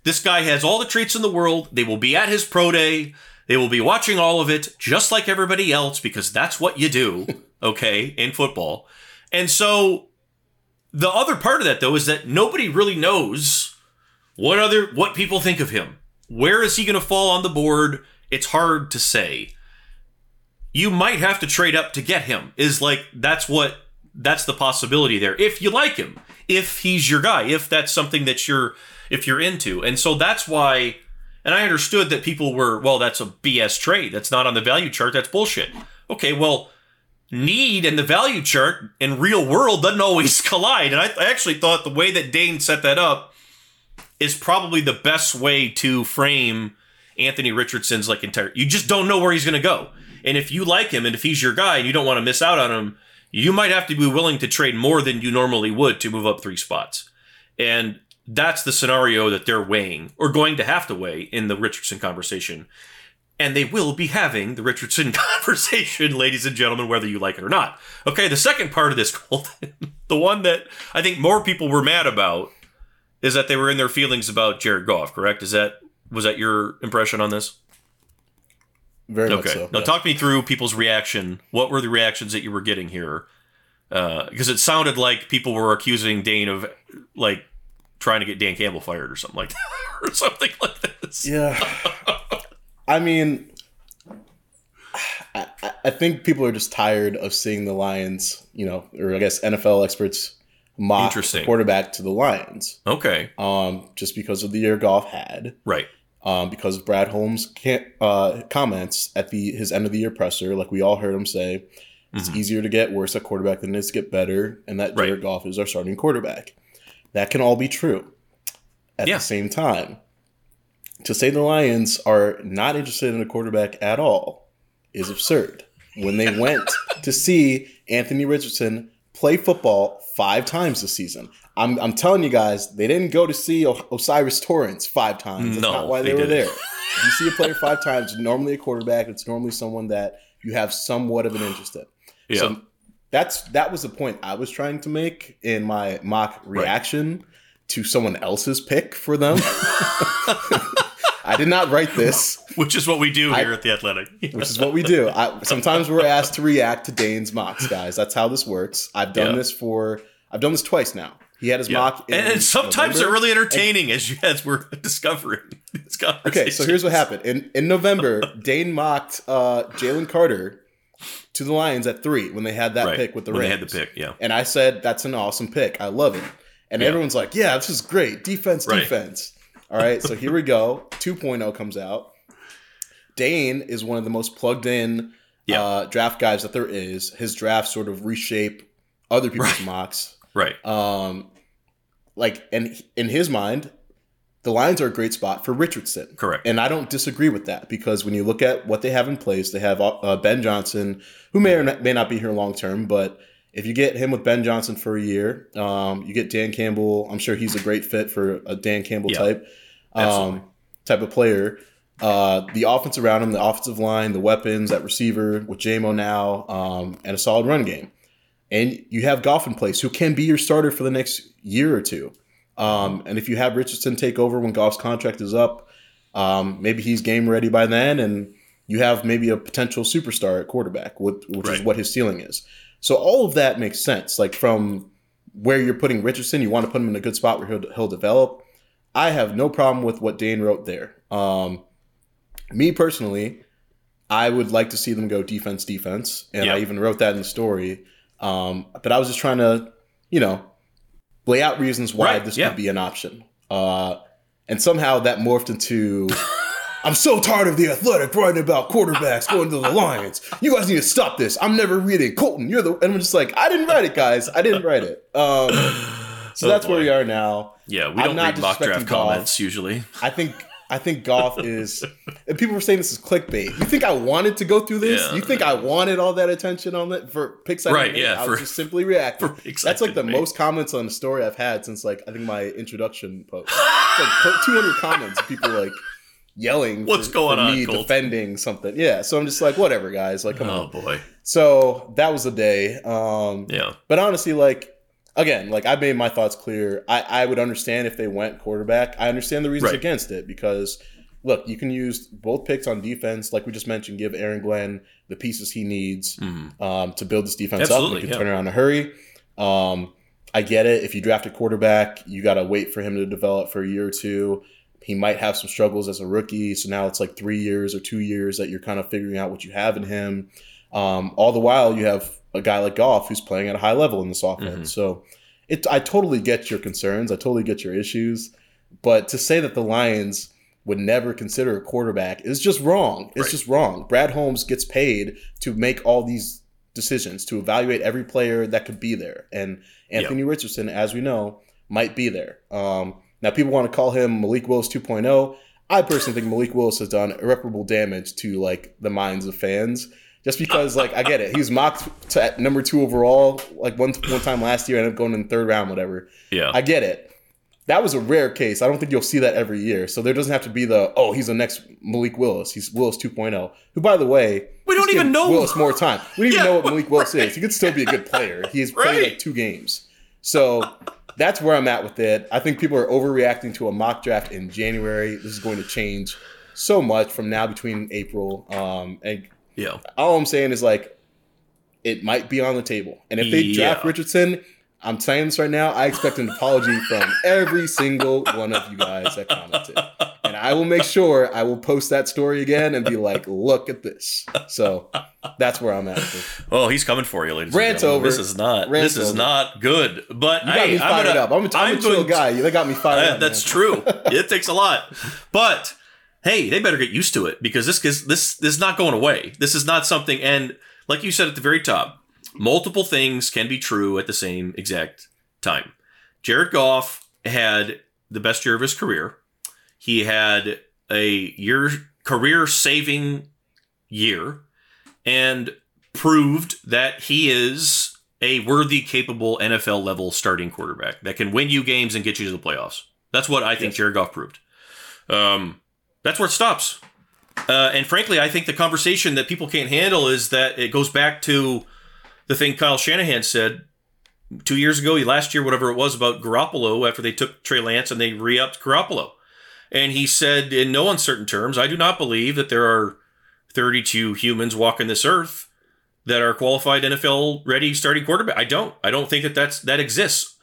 This guy has all the traits in the world. They will be at his pro day. They will be watching all of it, just like everybody else, because that's what you do, okay, in football. And so the other part of that, though, is that nobody really knows what other what people think of him. Where is he going to fall on the board? It's hard to say. You might have to trade up to get him, is like, that's what That's the possibility there. If you like him, if he's your guy, if that's something that you're, if you're into. And so that's why, and I understood that people were, well, that's a B S trade. That's not on the value chart. That's bullshit. Okay, well, need and the value chart in real world doesn't always collide. And I, I actually thought the way that Dane set that up is probably the best way to frame Anthony Richardson's, like, entire, you just don't know where he's going to go. And if you like him and if he's your guy and you don't want to miss out on him, you might have to be willing to trade more than you normally would to move up three spots. And that's the scenario that they're weighing, or going to have to weigh, in the Richardson conversation. And they will be having the Richardson conversation, ladies and gentlemen, whether you like it or not. Okay, the second part of this, Colton, the one that I think more people were mad about, is that they were in their feelings about Jared Goff, correct? Is that was that your impression on this? Very okay. much so. Now, yeah. talk me through people's reaction. What were the reactions that you were getting here? Because uh, it sounded like people were accusing Dane of, like, trying to get Dan Campbell fired or something like that, or something like this. Yeah. I mean, I, I think people are just tired of seeing the Lions, you know, or I guess N F L experts mock the quarterback to the Lions. Okay. Um, just because of the year Goff had. Right. Um, because of Brad Holmes' can't, uh, comments at the his end of the year presser, like we all heard him say, it's mm-hmm. easier to get worse at quarterback than it is to get better, and that right. Jared Goff is our starting quarterback. That can all be true. At yeah. the same time, to say the Lions are not interested in a quarterback at all is absurd. When they went to see Anthony Richardson play football five times this season. I'm, I'm telling you guys, they didn't go to see o- Osiris Torrance five times. That's no, not why they, they were didn't. there. If you see a player five times, normally a quarterback, it's normally someone that you have somewhat of an interest in. Yeah. So that's that was the point I was trying to make in my mock reaction right. to someone else's pick for them. I did not write this. Which is what we do here I, at The Athletic. Which is what we do. I, sometimes we're asked to react to Dane's mocks, guys. That's how this works. I've done yeah. this for – I've done this twice now. He had his yeah. mock in And, and sometimes November. They're really entertaining and, as you, as we're discovering this conversation. Okay, so here's what happened. In in November, Dane mocked uh, Jalen Carter to the Lions at three when they had that right. pick with the when Rams. They had the pick, yeah. And I said, that's an awesome pick. I love it. And yeah. everyone's like, yeah, this is great. Defense, right. defense. All right, so here we go. two point oh comes out. Dane is one of the most plugged in yeah. uh, draft guys that there is. His drafts sort of reshape other people's right. mocks. Right. Um, like, and in his mind, the Lions are a great spot for Richardson. Correct. And I don't disagree with that, because when you look at what they have in place, they have uh, Ben Johnson, who may or may not be here long term, but if you get him with Ben Johnson for a year, um, you get Dan Campbell. I'm sure he's a great fit for a Dan Campbell yeah. type. Um, type of player. Uh, the offense around him, the offensive line, the weapons, that receiver with J-Mo now, um, and a solid run game. And you have Goff in place, who can be your starter for the next year or two. Um, and if you have Richardson take over when Goff's contract is up, um, maybe he's game ready by then, and you have maybe a potential superstar at quarterback, which, which right. is what his ceiling is. So all of that makes sense. Like, from where you're putting Richardson, you want to put him in a good spot where he'll, he'll develop. I have no problem with what Dane wrote there. Um, me personally, I would like to see them go defense, defense. And yeah. I even wrote that in the story. Um, but I was just trying to, you know, lay out reasons why right. this yeah. could be an option. Uh, and somehow that morphed into... I'm so tired of The Athletic writing about quarterbacks going to the Lions. You guys need to stop this. I'm never reading Colton. You're the and I'm just like, I didn't write it, guys. I didn't write it. Um, so oh that's boy. where we are now. Yeah, we I'm don't not read mock draft Goff. comments usually. I think I think Goff is. And people were saying this is clickbait. You think I wanted to go through this? Yeah. You think I wanted all that attention on that for picks? I right? Made? Yeah, I was for, just simply reacting. That's like the made. most comments on a story I've had since like I think my introduction post. It's like two hundred comments. People like. Yelling what's for, going for on me Colt? defending something yeah so I'm just like, whatever, guys, like, come oh, on. boy so that was the day. Um yeah but honestly, like, again, like, I made my thoughts clear. I I would understand if they went quarterback. I understand the reasons right. against it, because look, you can use both picks on defense, like we just mentioned, give Aaron Glenn the pieces he needs mm. um to build this defense Absolutely, up. You can yeah. turn around in a hurry. um I get it. If you draft a quarterback, you got to wait for him to develop for a year or two. He might have some struggles as a rookie. So now it's like three years or two years that you're kind of figuring out what you have in him. Um, all the while, you have a guy like Goff who's playing at a high level in this offense. Mm-hmm. So it, I totally get your concerns. I totally get your issues. But to say that the Lions would never consider a quarterback is just wrong. It's right. just wrong. Brad Holmes gets paid to make all these decisions, to evaluate every player that could be there. And Anthony yep. Richardson, as we know, might be there. Um, Now, people want to call him Malik Willis two point oh. I personally think Malik Willis has done irreparable damage to, like, the minds of fans. Just because, like, I get it. He was mocked to at number two overall, like, one one time last year. I ended up going in the third round, whatever. Yeah. I get it. That was a rare case. I don't think you'll see that every year. So there doesn't have to be the, oh, he's the next Malik Willis. He's Willis two point oh. Who, by the way, we don't even know Willis more time. We don't yeah, even know what Malik Willis right. is. He could still be a good player. He has right. played, like, two games. So... that's where I'm at with it. I think people are overreacting to a mock draft in January. This is going to change so much from now between April. Um, and yeah. all I'm saying is, like, it might be on the table. And if they draft yeah. Richardson, I'm saying this right now, I expect an apology from every single one of you guys that commented. And I will make sure I will post that story again and be like, look at this. So that's where I'm at. Oh, he's coming for you, ladies. Rant's over. This is not. Rant's this is over. Not good. But you got hey, me fired I'm gonna, up. I'm, I'm, I'm a chill going, guy. They got me fired uh, up. That's true. It takes a lot. But hey, they better get used to it, because this is this, this is not going away. This is not something. And like you said at the very top, multiple things can be true at the same exact time. Jared Goff had the best year of his career. He had a year career-saving year and proved that he is a worthy, capable N F L-level starting quarterback that can win you games and get you to the playoffs. That's what I think yes. Jared Goff proved. Um, that's where it stops. Uh, and frankly, I think the conversation that people can't handle is that it goes back to the thing Kyle Shanahan said two years ago, last year, whatever it was, about Garoppolo after they took Trey Lance and they re-upped Garoppolo. And he said, in no uncertain terms, I do not believe that there are thirty-two humans walking this earth that are qualified N F L-ready starting quarterback. I don't. I don't think that that's, that exists.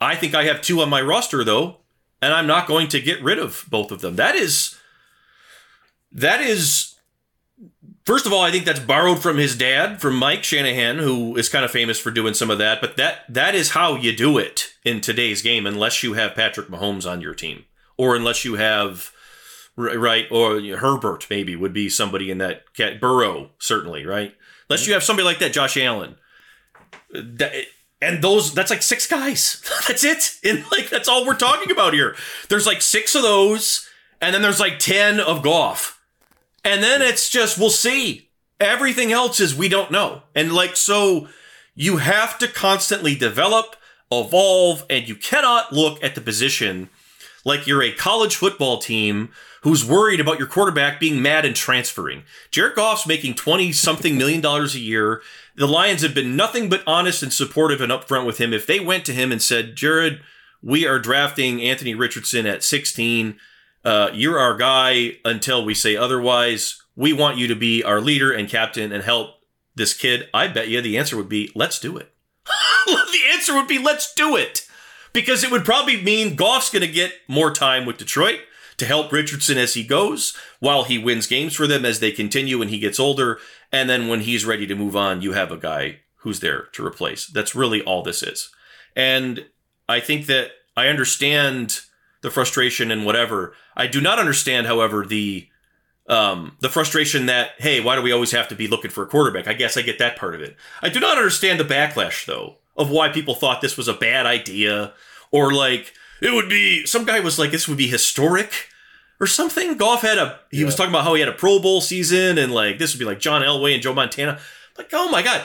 I think I have two on my roster, though, and I'm not going to get rid of both of them. That is, that is, first of all, I think that's borrowed from his dad, from Mike Shanahan, who is kind of famous for doing some of that. But that that is how you do it in today's game, unless you have Patrick Mahomes on your team. Or unless you have, right, or Herbert maybe would be somebody in that cat. Burrow, certainly, right? Unless you have somebody like that, Josh Allen. And those, that's like six guys. That's it. And like, that's all we're talking about here. There's like six of those, and then there's like ten of Goff. And then it's just, we'll see. Everything else is, we don't know. And like, so you have to constantly develop, evolve, and you cannot look at the position like you're a college football team who's worried about your quarterback being mad and transferring. Jared Goff's making twenty-something million dollars a year. The Lions have been nothing but honest and supportive and upfront with him. If they went to him and said, Jared, we are drafting Anthony Richardson at sixteen. Uh, you're our guy until we say otherwise. We want you to be our leader and captain and help this kid, I bet you the answer would be, let's do it. The answer would be, let's do it. Because it would probably mean Goff's going to get more time with Detroit to help Richardson as he goes, while he wins games for them as they continue and he gets older. And then when he's ready to move on, you have a guy who's there to replace. That's really all this is. And I think that I understand the frustration and whatever. I do not understand, however, the um, the frustration that, hey, why do we always have to be looking for a quarterback? I guess I get that part of it. I do not understand the backlash, though, of why people thought this was a bad idea, or like, it would be, some guy was like, this would be historic or something. Goff had a, he yeah. was talking about how he had a Pro Bowl season, and like, this would be like John Elway and Joe Montana. Like, oh my God,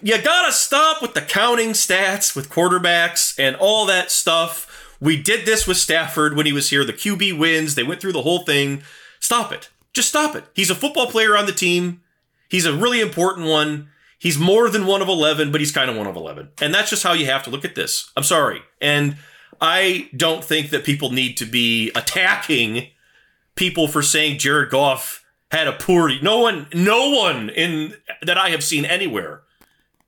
you gotta stop with the counting stats with quarterbacks and all that stuff. We did this with Stafford when he was here. The Q B wins. They went through the whole thing. Stop it. Just stop it. He's a football player on the team. He's a really important one. He's more than one of eleven, but he's kind of one of eleven. And that's just how you have to look at this. I'm sorry. And I don't think that people need to be attacking people for saying Jared Goff had a poor... No one, no one in that I have seen anywhere,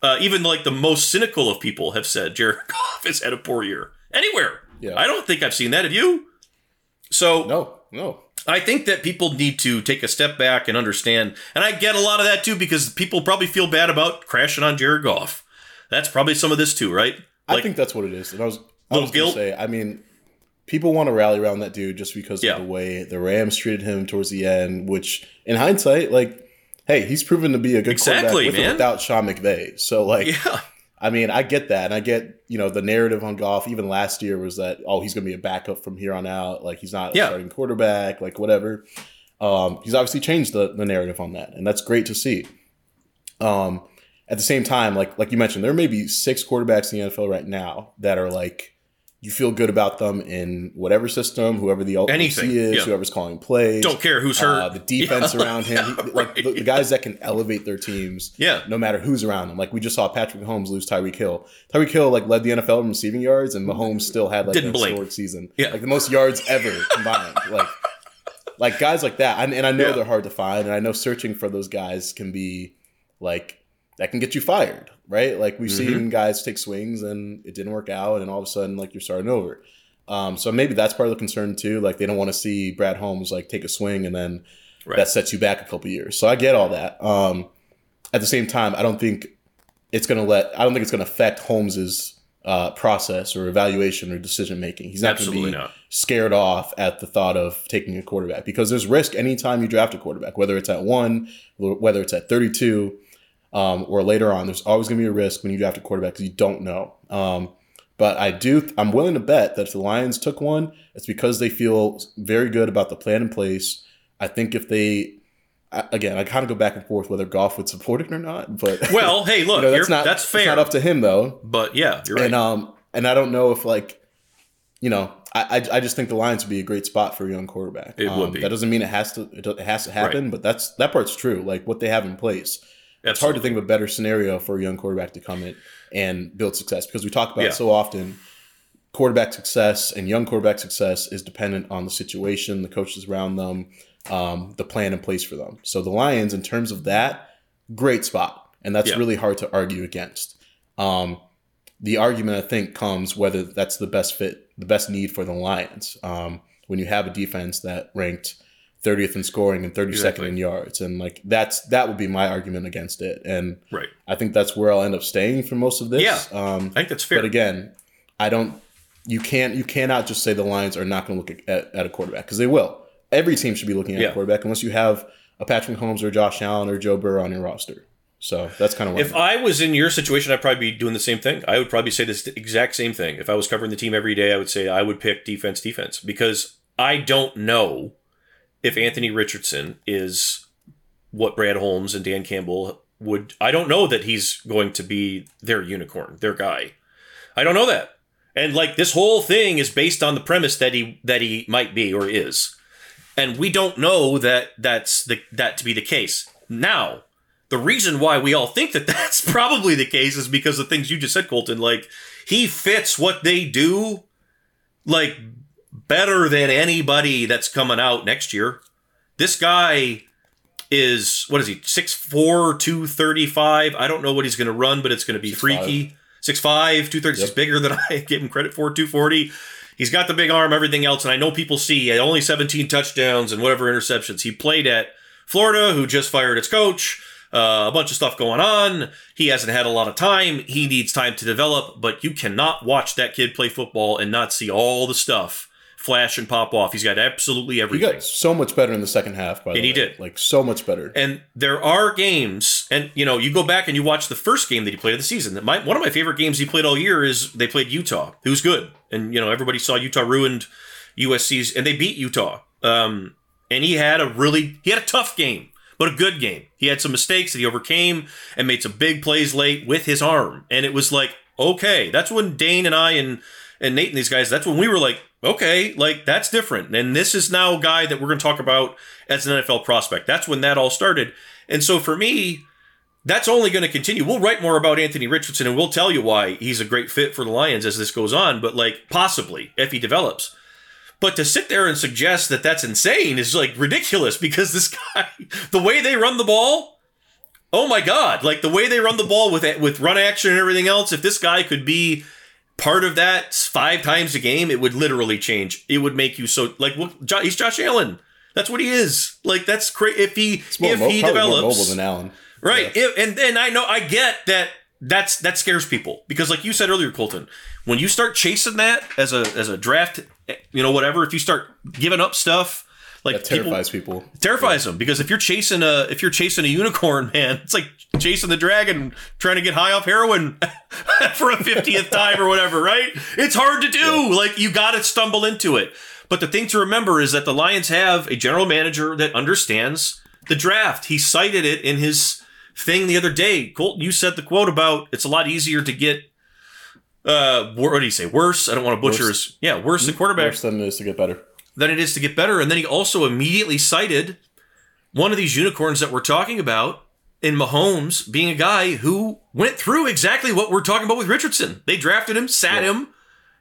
uh, even like the most cynical of people have said Jared Goff has had a poor year. Anywhere. Yeah. I don't think I've seen that. Have you? So... No, no. I think that people need to take a step back and understand. And I get a lot of that, too, because people probably feel bad about crashing on Jared Goff. That's probably some of this, too, right? Like, I think that's what it is. And I was, I was going to say, I mean, people want to rally around that dude just because yeah. of the way the Rams treated him towards the end, which, in hindsight, like, hey, he's proven to be a good exactly, quarterback with man. Or without Sean McVay. So, like, yeah. I mean, I get that. And I get, you know, the narrative on Goff even last year was that, oh, he's going to be a backup from here on out. Like, he's not a yeah. starting quarterback, like, whatever. Um, he's obviously changed the, the narrative on that. And that's great to see. Um, at the same time, like like you mentioned, there may be six quarterbacks in the N F L right now that are like, you feel good about them in whatever system, whoever the Anything. O C is, yeah. whoever's calling plays. Don't care who's hurt. Uh, the defense yeah. around him. Yeah, he, like right. the, the guys that can elevate their teams yeah. no matter who's around them. Like we just saw Patrick Mahomes lose Tyreek Hill. Tyreek Hill like led the N F L in receiving yards, and Mahomes still had like a historic season. Yeah. Like the most yards ever combined. like, like guys like that. And, and I know yeah. they're hard to find, and I know searching for those guys can be like – that can get you fired. Right? Like we've mm-hmm. seen guys take swings and it didn't work out, and all of a sudden like you're starting over. Um, so maybe that's part of the concern too. Like they don't want to see Brad Holmes like take a swing and then right. that sets you back a couple years. So I get all that. Um, at the same time, I don't think it's going to let, I don't think it's going to affect Holmes's uh, process or evaluation or decision making. He's not going to be not. scared off at the thought of taking a quarterback, because there's risk anytime you draft a quarterback, whether it's at one, whether it's at thirty-two. Um, or later on, there's always going to be a risk when you draft a quarterback because you don't know. Um, but I do, th- I'm willing to bet that if the Lions took one, it's because they feel very good about the plan in place. I think if they, I, again, I kind of go back and forth whether Goff would support it or not. But well, hey, look, you know, that's not that's fair. It's not up to him though. But yeah, you're right. And um, and I don't know if like, you know, I I, I just think the Lions would be a great spot for a young quarterback. It um, would be. That doesn't mean it has to it has to happen, right. but that's that part's true. Like what they have in place. It's Absolutely. hard to think of a better scenario for a young quarterback to come in and build success, because we talk about yeah. it so often. Quarterback success and young quarterback success is dependent on the situation, the coaches around them, um, the plan in place for them. So the Lions, in terms of that, great spot. And that's yeah. really hard to argue against. Um, the argument, I think, comes whether that's the best fit, the best need for the Lions. Um, when you have a defense that ranked – thirtieth in scoring and thirty-second exactly. in yards. And like that's that would be my argument against it. And right. I think that's where I'll end up staying for most of this. Yeah, um, I think that's fair. But again, I don't you can't you cannot just say the Lions are not going to look at, at a quarterback, because they will. Every team should be looking at yeah. a quarterback unless you have a Patrick Mahomes or Josh Allen or Joe Burrow on your roster. So that's kind of what If I was in your situation, I'd probably be doing the same thing. I would probably say this exact same thing. If I was covering the team every day, I would say I would pick defense, defense, because I don't know if Anthony Richardson is what Brad Holmes and Dan Campbell would, I don't know that he's going to be their unicorn, their guy. I don't know that. And like this whole thing is based on the premise that he that he might be or is. And we don't know that that's the, that to be the case. Now, the reason why we all think that that's probably the case is because of things you just said, Colton. Like he fits what they do, like better than anybody that's coming out next year. This guy is, what is he, six four, two thirty-five? I don't know what he's going to run, but it's going to be six, freaky. six five, two thirty-six, yep. Bigger than I gave him credit for, two forty. He's got the big arm, everything else. And I know people see at only seventeen touchdowns and whatever interceptions. He played at Florida, who just fired its coach. Uh, a bunch of stuff going on. He hasn't had a lot of time. He needs time to develop, but you cannot watch that kid play football and not see all the stuff flash and pop off. He's got absolutely everything. He got so much better in the second half, by the way. And he did. Like, so much better. And there are games, and, you know, you go back and you watch the first game that he played of the season. That my, one of my favorite games he played all year is they played Utah, who's good. And, you know, everybody saw Utah ruined U S C's, and they beat Utah. Um, and he had a really, he had a tough game. But a good game. He had some mistakes that he overcame and made some big plays late with his arm. And it was like, okay, that's when Dane and I and, and Nate and these guys, that's when we were like, okay, like that's different. And this is now a guy that we're going to talk about as an N F L prospect. That's when that all started. And so for me, that's only going to continue. We'll write more about Anthony Richardson and we'll tell you why he's a great fit for the Lions as this goes on. But like possibly if he develops. But to sit there and suggest that that's insane is, like, ridiculous because this guy, the way they run the ball, oh, my God. Like, the way they run the ball with with run action and everything else, if this guy could be part of that five times a game, it would literally change. It would make you so, like, well, he's Josh Allen. That's what he is. Like, that's crazy. If he, if mo- he develops. More mobile than Allen. Right. Yeah. If, and then I know, I get that. That's that scares people because, like you said earlier, Colton, when you start chasing that as a as a draft, you know, whatever. If you start giving up stuff, like that terrifies people, people. terrifies yeah. them because if you're chasing a if you're chasing a unicorn, man, it's like chasing the dragon, trying to get high off heroin for a fiftieth time or whatever. Right? It's hard to do. Yeah. Like you got to stumble into it. But the thing to remember is that the Lions have a general manager that understands the draft. He cited it in his thing the other day. Colton, you said the quote about it's a lot easier to get uh what do you say worse I don't want to butcher worse. His yeah worse than quarterback worse than it is to get better than it is to get better. And then he also immediately cited one of these unicorns that we're talking about in Mahomes being a guy who went through exactly what we're talking about with Richardson. They drafted him, sat yeah. him,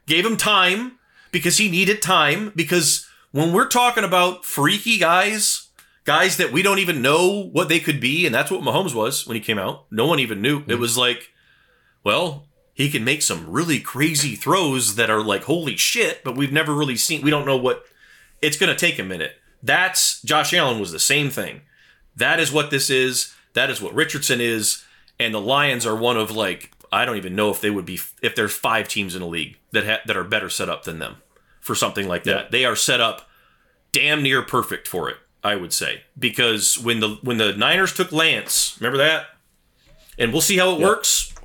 gave him time because he needed time, because when we're talking about freaky guys Guys that we don't even know what they could be, and that's what Mahomes was when he came out. No one even knew. Mm-hmm. It was like, well, he can make some really crazy throws that are like, holy shit, but we've never really seen. We don't know what – it's going to take a minute. That's – Josh Allen was the same thing. That is what this is. That is what Richardson is. And the Lions are one of like – I don't even know if they would be – if there's five teams in the league that ha- that are better set up than them for something like that. Yep. They are set up damn near perfect for it. I would say, because when the when the Niners took Lance, remember that? And we'll see how it yep. works.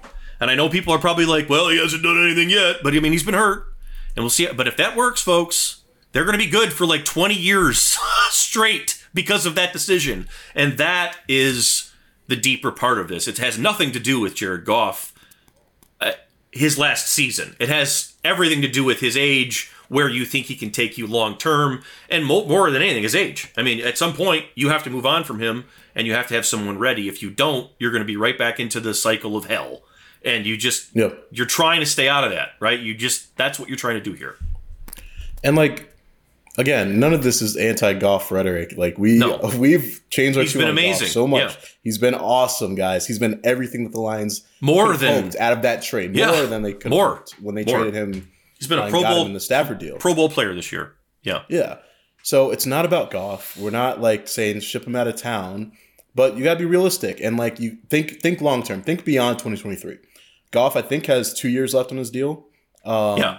And I know people are probably like, well, he hasn't done anything yet. But, I mean, he's been hurt. And we'll see. But if that works, folks, they're going to be good for like twenty years straight because of that decision. And that is the deeper part of this. It has nothing to do with Jared Goff, uh, his last season. It has everything to do with his age, where you think he can take you long-term, and more than anything, his age. I mean, at some point, you have to move on from him, and you have to have someone ready. If you don't, you're going to be right back into the cycle of hell. And you just, yep. you're trying to stay out of that, right? You just, that's what you're trying to do here. And, like, again, none of this is anti-Goff rhetoric. Like, we, no. we've changed our tune on Goff so much. Yeah. He's been awesome, guys. He's been everything that the Lions more than out of that trade. More yeah. than they could more. when they more. traded him. He's been a Pro Bowl in the Stafford deal. Pro Bowl player this year. Yeah. Yeah. So it's not about Goff. We're not like saying ship him out of town, but you got to be realistic and like you think think long term, think beyond twenty twenty-three. Goff, I think, has two years left on his deal. Um, yeah.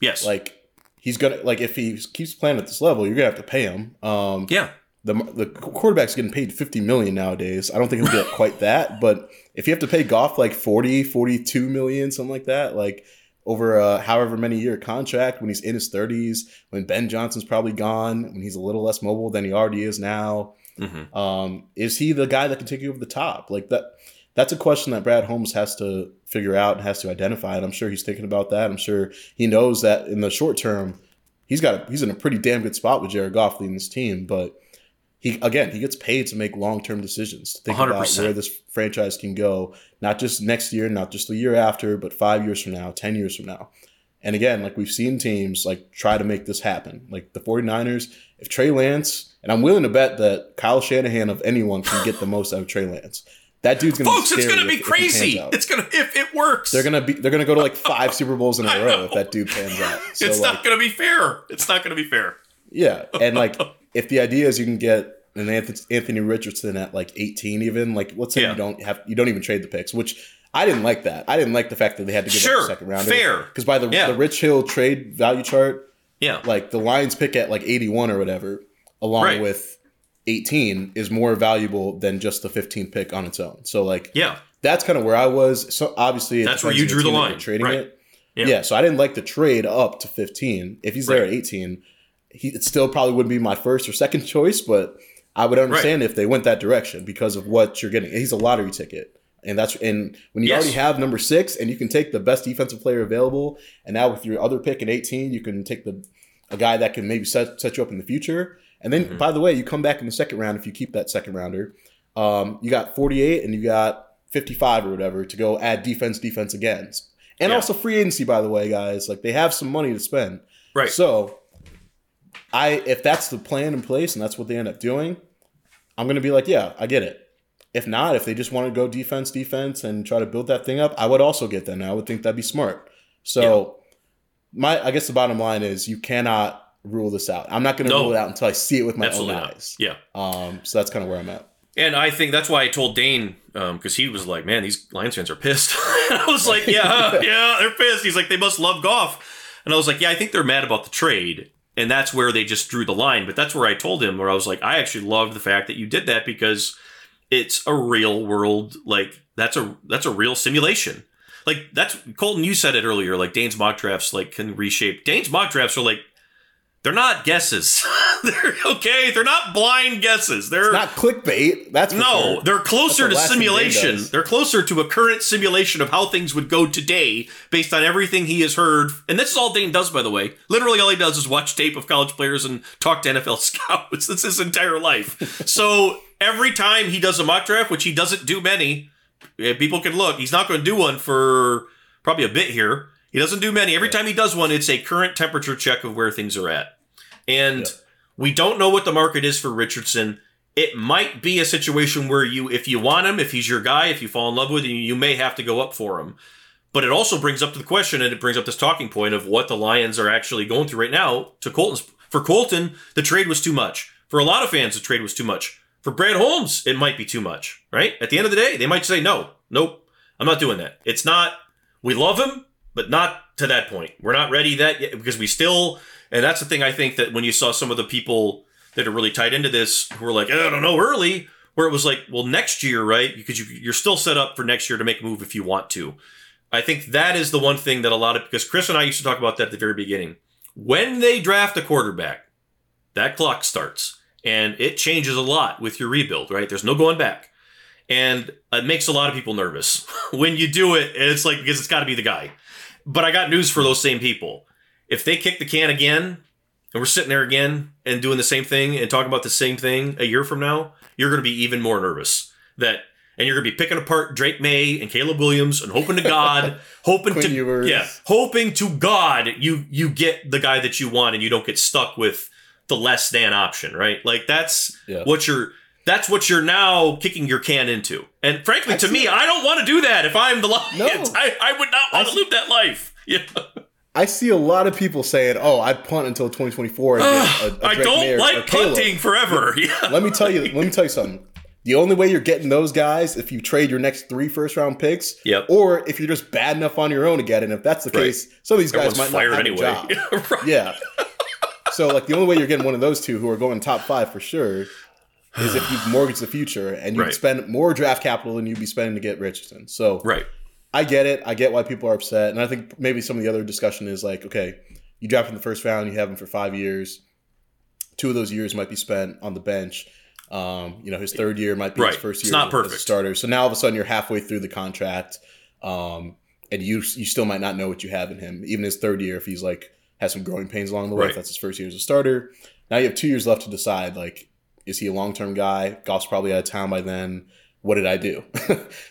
Yes. Like he's gonna like if he keeps playing at this level, you're gonna have to pay him. Um, yeah. The the quarterback's getting paid fifty million dollars nowadays. I don't think he'll get quite that, but if you have to pay Goff like forty, forty-two million, something like that, like. Over a however many year contract when he's in his thirties, when Ben Johnson's probably gone, when he's a little less mobile than he already is now. Mm-hmm. Um, is he the guy that can take you over the top? Like that? That's a question that Brad Holmes has to figure out and has to identify. And I'm sure he's thinking about that. I'm sure he knows that in the short term, he's got a, he's in a pretty damn good spot with Jared Goff leading this team. But he again, he gets paid to make long-term decisions. To think one hundred percent about where this franchise can go, not just next year, not just the year after, but five years from now, ten years from now. And again, like we've seen teams like try to make this happen. Like the 49ers If Trey Lance, and I'm willing to bet that Kyle Shanahan of anyone can get the most out of Trey Lance. That dude's gonna Folks, be Folks, it's gonna be if, crazy. If it's gonna if it works. They're gonna be they're gonna go to like five Super Bowls in a row if that dude pans out. So it's like, not gonna be fair. It's not gonna be fair. Yeah, and like if the idea is you can get an Anthony Richardson at like eighteen, even like let's say yeah. you don't have you don't even trade the picks, which I didn't like that. I didn't like the fact that they had to give sure, up the second round. Fair, because by the yeah. the Rich Hill trade value chart, yeah, like the Lions pick at like eighty-one or whatever, along right. with eighteen is more valuable than just the fifteenth pick on its own. So like, yeah, that's kind of where I was. So obviously, that's where you drew the line. Trading right. it, yeah. yeah. So I didn't like the trade up to fifteen. If he's right. there at eighteen, he it still probably wouldn't be my first or second choice, but I would understand right. if they went that direction because of what you're getting. He's a lottery ticket, and that's and when you yes. already have number six, and you can take the best defensive player available, and now with your other pick in eighteen, you can take the a guy that can maybe set set you up in the future. And then, mm-hmm. by the way, you come back in the second round if you keep that second rounder. Um, you got forty-eight and you got fifty-five or whatever to go add defense, defense again. And yeah. also free agency, by the way, guys. Like, they have some money to spend. Right. So, I if that's the plan in place and that's what they end up doing, I'm going to be like, yeah, I get it. If not, if they just want to go defense, defense and try to build that thing up, I would also get that. And I would think that'd be smart. So, yeah. my I guess the bottom line is you cannot – rule this out. I'm not going to no, rule it out until I see it with my absolutely own not. Eyes. Yeah. Um. So that's kind of where I'm at. And I think that's why I told Dane, because um, he was like, "Man, these Lions fans are pissed." And I was like, "Yeah, huh, yeah, they're pissed." He's like, "They must love Goff." And I was like, "Yeah, I think they're mad about the trade, and that's where they just drew the line." But that's where I told him, where I was like, "I actually loved the fact that you did that because it's a real world. Like that's a that's a real simulation." Like that's Colton. You said it earlier. Like Dane's mock drafts like can reshape. Dane's mock drafts are like. They're not guesses. They're okay. They're not blind guesses. They're it's not clickbait. That's for no. Sure. They're closer to simulation. They're closer to a current simulation of how things would go today, based on everything he has heard. And this is all Dane does, by the way. Literally, all he does is watch tape of college players and talk to N F L scouts. That's his entire life. So every time he does a mock draft, which he doesn't do many, people can look. He's not going to do one for probably a bit here. He doesn't do many. Every time he does one, it's a current temperature check of where things are at. And yeah. we don't know what the market is for Richardson. It might be a situation where you, if you want him, if he's your guy, if you fall in love with him, you may have to go up for him. But it also brings up the question, and it brings up this talking point of what the Lions are actually going through right now. To Colton's, for Colton, the trade was too much. For a lot of fans, the trade was too much. For Brad Holmes, it might be too much, right? At the end of the day, they might say, no, nope, I'm not doing that. It's not, we love him. But not to that point. We're not ready that yet because we still, and that's the thing I think that when you saw some of the people that are really tied into this who were like, I don't know, early, where it was like, well, next year, right? Because you, you're still set up for next year to make a move if you want to. I think that is the one thing that a lot of, because Chris and I used to talk about that at the very beginning. When they draft a quarterback, that clock starts and it changes a lot with your rebuild, right? There's no going back. And it makes a lot of people nervous when you do it. And it's like, because it's got to be the guy. But I got news for those same people. If they kick the can again, and we're sitting there again and doing the same thing and talking about the same thing a year from now, you're going to be even more nervous. That, and you're going to be picking apart Drake May and Caleb Williams and hoping to God, hoping to Ewers. yeah, hoping to God you you get the guy that you want and you don't get stuck with the less than option, right? Like that's yeah. what you're. That's what you're now kicking your can into. And frankly, to me, I don't want to do that if I'm the Lions. No. I, I would not want to live that life. Yeah. I see a lot of people saying, oh, I punt until twenty twenty-four. And uh, a, a I don't Mayer, like punting forever. Yeah. Let me tell you, let me tell you something. The only way you're getting those guys if you trade your next three first-round picks yep. or if you're just bad enough on your own to get it. And if that's the right. case, some of these guys Everyone's might not anyway. Have a job. right. Yeah. So, like, the only way you're getting one of those two who are going top five for sure – is if you mortgage the future and you right. spend more draft capital than you'd be spending to get Richardson. So right. I get it. I get why people are upset. And I think maybe some of the other discussion is like, okay, you draft him in the first round, you have him for five years. Two of those years might be spent on the bench. Um, you know, his third year might be right. his first year it's not as, perfect. As a starter. So now all of a sudden you're halfway through the contract um, and you you still might not know what you have in him. Even his third year, if he's like has some growing pains along the way, right. if that's his first year as a starter. Now you have two years left to decide like, is he a long-term guy? Goff's probably out of town by then. What did I do?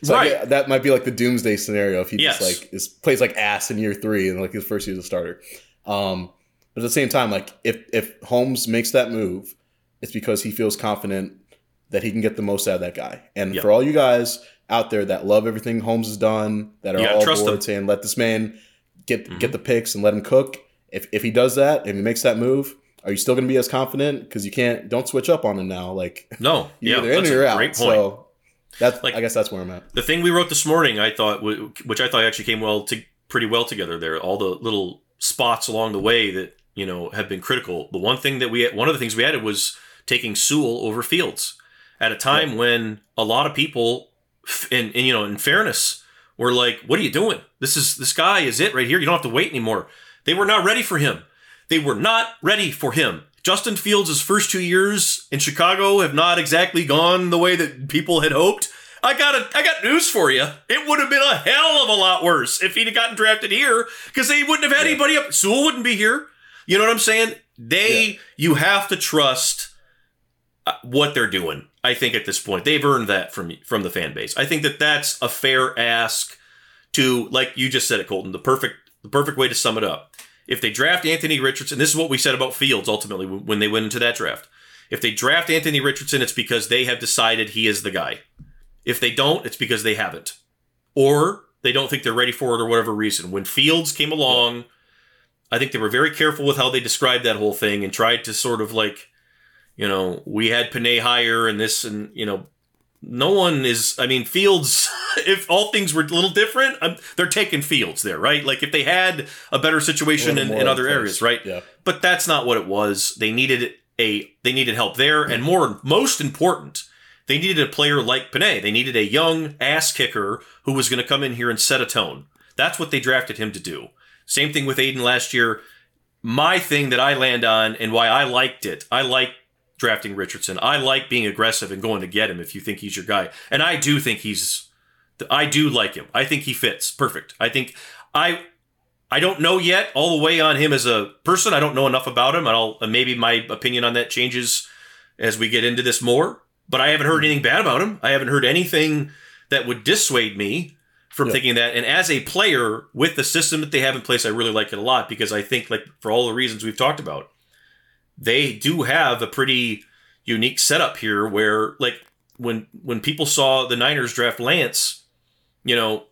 so right. I that might be like the doomsday scenario if he yes. just like is, plays like ass in year three and like his first year as a starter. Um, But at the same time, like if if Holmes makes that move, it's because he feels confident that he can get the most out of that guy. And yep. for all you guys out there that love everything Holmes has done, that are all bored saying, let this man get mm-hmm. get the picks and let him cook. If if he does that, if he makes that move, are you still going to be as confident? Because you can't – don't switch up on him now. Like No. You're yeah, either in or you're out. Great point. So that's, like, I guess that's where I'm at. The thing we wrote this morning, I thought, which I thought actually came well to, pretty well together there, all the little spots along the way that, you know, have been critical. The one thing that we – one of the things we added was taking Sewell over Fields at a time yeah. when a lot of people, and, and you know, in fairness, were like, what are you doing? This is this guy is it right here. You don't have to wait anymore. They were not ready for him. They were not ready for him. Justin Fields' first two years in Chicago have not exactly gone the way that people had hoped. I got a, I got news for you. It would have been a hell of a lot worse if he'd have gotten drafted here because they wouldn't have had yeah. anybody up. Sewell wouldn't be here. You know what I'm saying? They, yeah. you have to trust what they're doing. I think at this point, they've earned that from from the fan base. I think that that's a fair ask to, like you just said it, Colton, the perfect the perfect way to sum it up. If they draft Anthony Richardson, this is what we said about Fields ultimately when they went into that draft. If they draft Anthony Richardson, it's because they have decided he is the guy. If they don't, it's because they haven't. Or they don't think they're ready for it or whatever reason. When Fields came along, I think they were very careful with how they described that whole thing and tried to sort of like, you know, we had Penei higher and this and, you know, no one is, I mean, Fields, if all things were a little different, I'm, they're taking Fields there, right? Like if they had a better situation a in, in other areas, right? Yeah. But that's not what it was. They needed a, they needed help there. And more, most important, they needed a player like Penei. They needed a young ass kicker who was going to come in here and set a tone. That's what they drafted him to do. Same thing with Aiden last year. My thing that I land on and why I liked it, I liked drafting Richardson. I like being aggressive and going to get him if you think he's your guy. And I do think he's, I do like him. I think he fits perfect. I think I, I don't know yet all the way on him as a person. I don't know enough about him. And I'll, maybe my opinion on that changes as we get into this more, but I haven't heard anything bad about him. I haven't heard anything that would dissuade me from yeah. thinking that. And as a player with the system that they have in place, I really like it a lot because I think like for all the reasons we've talked about, they do have a pretty unique setup here where, like, when when people saw the Niners draft Lance, you know,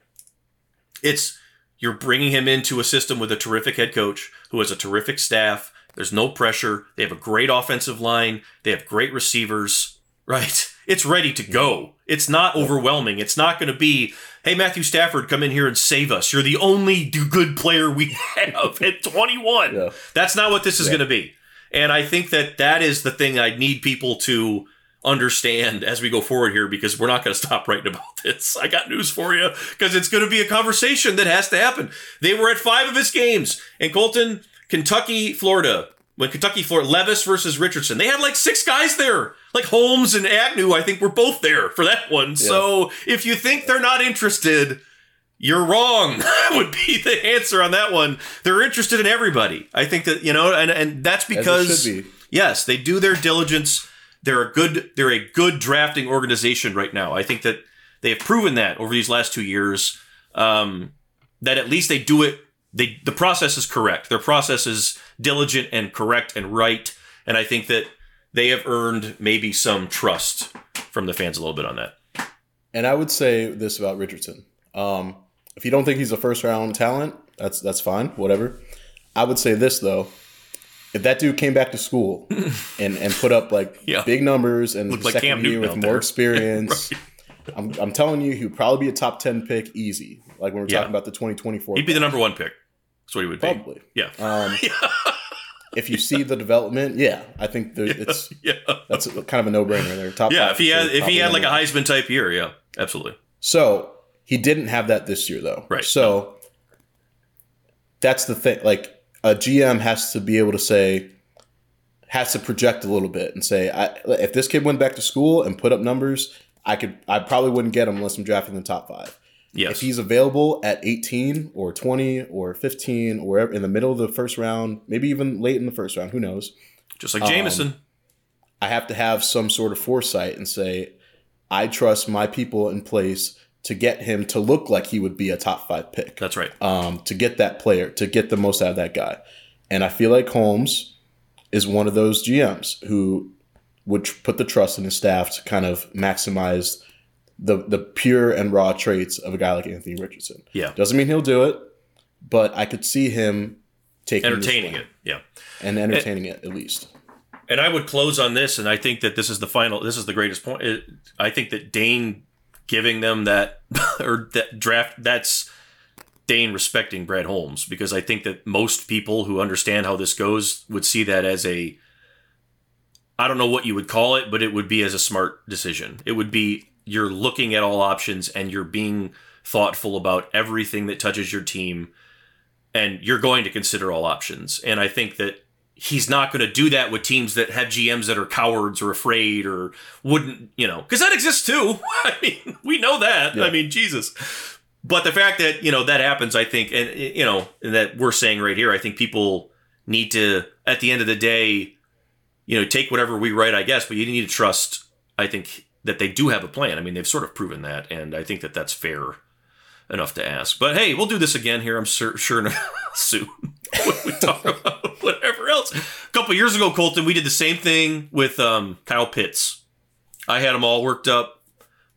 it's you're bringing him into a system with a terrific head coach who has a terrific staff. There's no pressure. They have a great offensive line. They have great receivers, right? It's ready to go. It's not overwhelming. It's not going to be, hey, Matthew Stafford, come in here and save us. You're the only good player we have at twenty-one. Yeah. That's not what this is yeah. going to be. And I think that that is the thing I need people to understand as we go forward here, because we're not going to stop writing about this. I got news for you, because it's going to be a conversation that has to happen. They were at five of his games. And Colton, Kentucky, Florida, when Kentucky, Florida, Levis versus Richardson, they had like six guys there. Like Holmes and Agnew, I think, were both there for that one. Yeah. So if you think they're not interested, you're wrong would be the answer on that one. They're interested in everybody. I think that, you know, and, and that's because, be. yes, they do their diligence. They're a good, they're a good drafting organization right now. I think that they have proven that over these last two years, um, that at least they do it. They, the process is correct. Their process is diligent and correct and right. And I think that they have earned maybe some trust from the fans a little bit on that. And I would say this about Richardson. Um, If you don't think he's a first-round talent, that's that's fine, whatever. I would say this, though. If that dude came back to school and, and put up, like, yeah. big numbers and like second year with more there. experience, right. I'm I'm telling you, he would probably be a top ten pick easy, like when we're yeah. talking about the twenty twenty-four. He'd be the number one pick. That's what he would probably. be. Probably. Yeah. Um, yeah. If you yeah. see the development, yeah, I think there, yeah. it's yeah. that's a, kind of a no-brainer there. Top yeah, if he had, if he had like a Heisman-type year, yeah, absolutely. So... he didn't have that this year, though. Right. So that's the thing. Like, a G M has to be able to say, has to project a little bit and say, I, if this kid went back to school and put up numbers, I could, I probably wouldn't get him unless I'm drafting the top five. Yes. If he's available at eighteen or twenty or fifteen or in the middle of the first round, maybe even late in the first round, who knows? Just like Jameson. Um, I have to have some sort of foresight and say, I trust my people in place to get him to look like he would be a top five pick. That's right. Um, to get that player, to get the most out of that guy. And I feel like Holmes is one of those G Ms who would put the trust in his staff to kind of maximize the the pure and raw traits of a guy like Anthony Richardson. Yeah. Doesn't mean he'll do it, but I could see him taking entertaining it. Yeah. And entertaining and, it, at least. And I would close on this, and I think that this is the final, this is the greatest point. I think that Dane giving them that, or that draft, that's Dane respecting Brad Holmes, because I think that most people who understand how this goes would see that as a, I don't know what you would call it, but it would be as a smart decision. It would be, you're looking at all options and you're being thoughtful about everything that touches your team, and you're going to consider all options. And I think that he's not going to do that with teams that have G Ms that are cowards or afraid or wouldn't, you know, because that exists too. I mean, we know that. Yeah. I mean, Jesus. But the fact that, you know, that happens, I think, and, you know, and that we're saying right here, I think people need to, at the end of the day, you know, take whatever we write, I guess, but you need to trust, I think, that they do have a plan. I mean, they've sort of proven that, and I think that that's fair enough to ask. But, hey, we'll do this again here, I'm sur- sure, soon, when we talk about whatever else. A couple years ago, Colton, we did the same thing with um, Kyle Pitts. I had him all worked up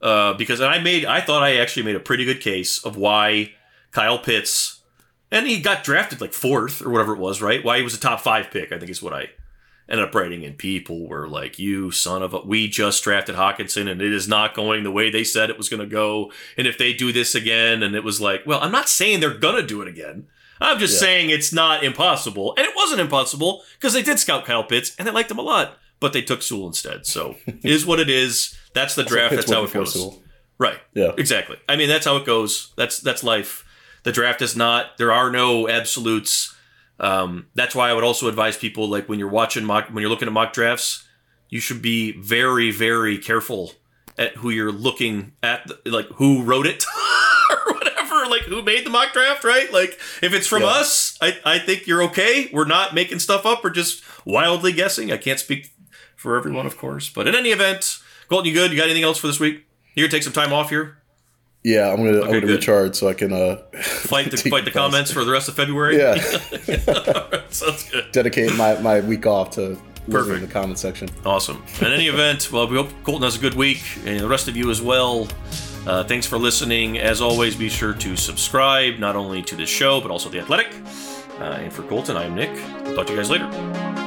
uh, because I made, I thought I actually made a pretty good case of why Kyle Pitts, and he got drafted like fourth or whatever it was, right? Why he was a top five pick, I think is what I ended up writing, and people were like, you son of a, we just drafted Hockenson and it is not going the way they said it was going to go. And if they do this again, and it was like, well, I'm not saying they're going to do it again. I'm just yeah. saying it's not impossible. And it wasn't impossible because they did scout Kyle Pitts and they liked him a lot, but they took Sewell instead. So it is what it is. That's the draft. That's how it goes. Sewell. Right. Yeah, exactly. I mean, that's how it goes. That's, that's life. The draft is not, there are no absolutes. Um, that's why I would also advise people, like when you're watching mock, when you're looking at mock drafts, you should be very, very careful at who you're looking at, the, like who wrote it or whatever, like who made the mock draft, right? Like if it's from yeah. us, I, I think you're okay. We're not making stuff up or just wildly guessing. I can't speak for everyone, of course, but in any event, Colton, you good? You got anything else for this week? You're gonna take some time off here? Yeah, I'm going to okay, recharge so I can uh, fight the, fight the comments for the rest of February. Yeah. All right, sounds good. Dedicate my, my week off to losing the comment section. Awesome. In any event, well, we hope Colton has a good week and the rest of you as well. Uh, thanks for listening. As always, be sure to subscribe not only to this show, but also The Athletic. Uh, and for Colton, I'm Nick. We'll talk to you guys later.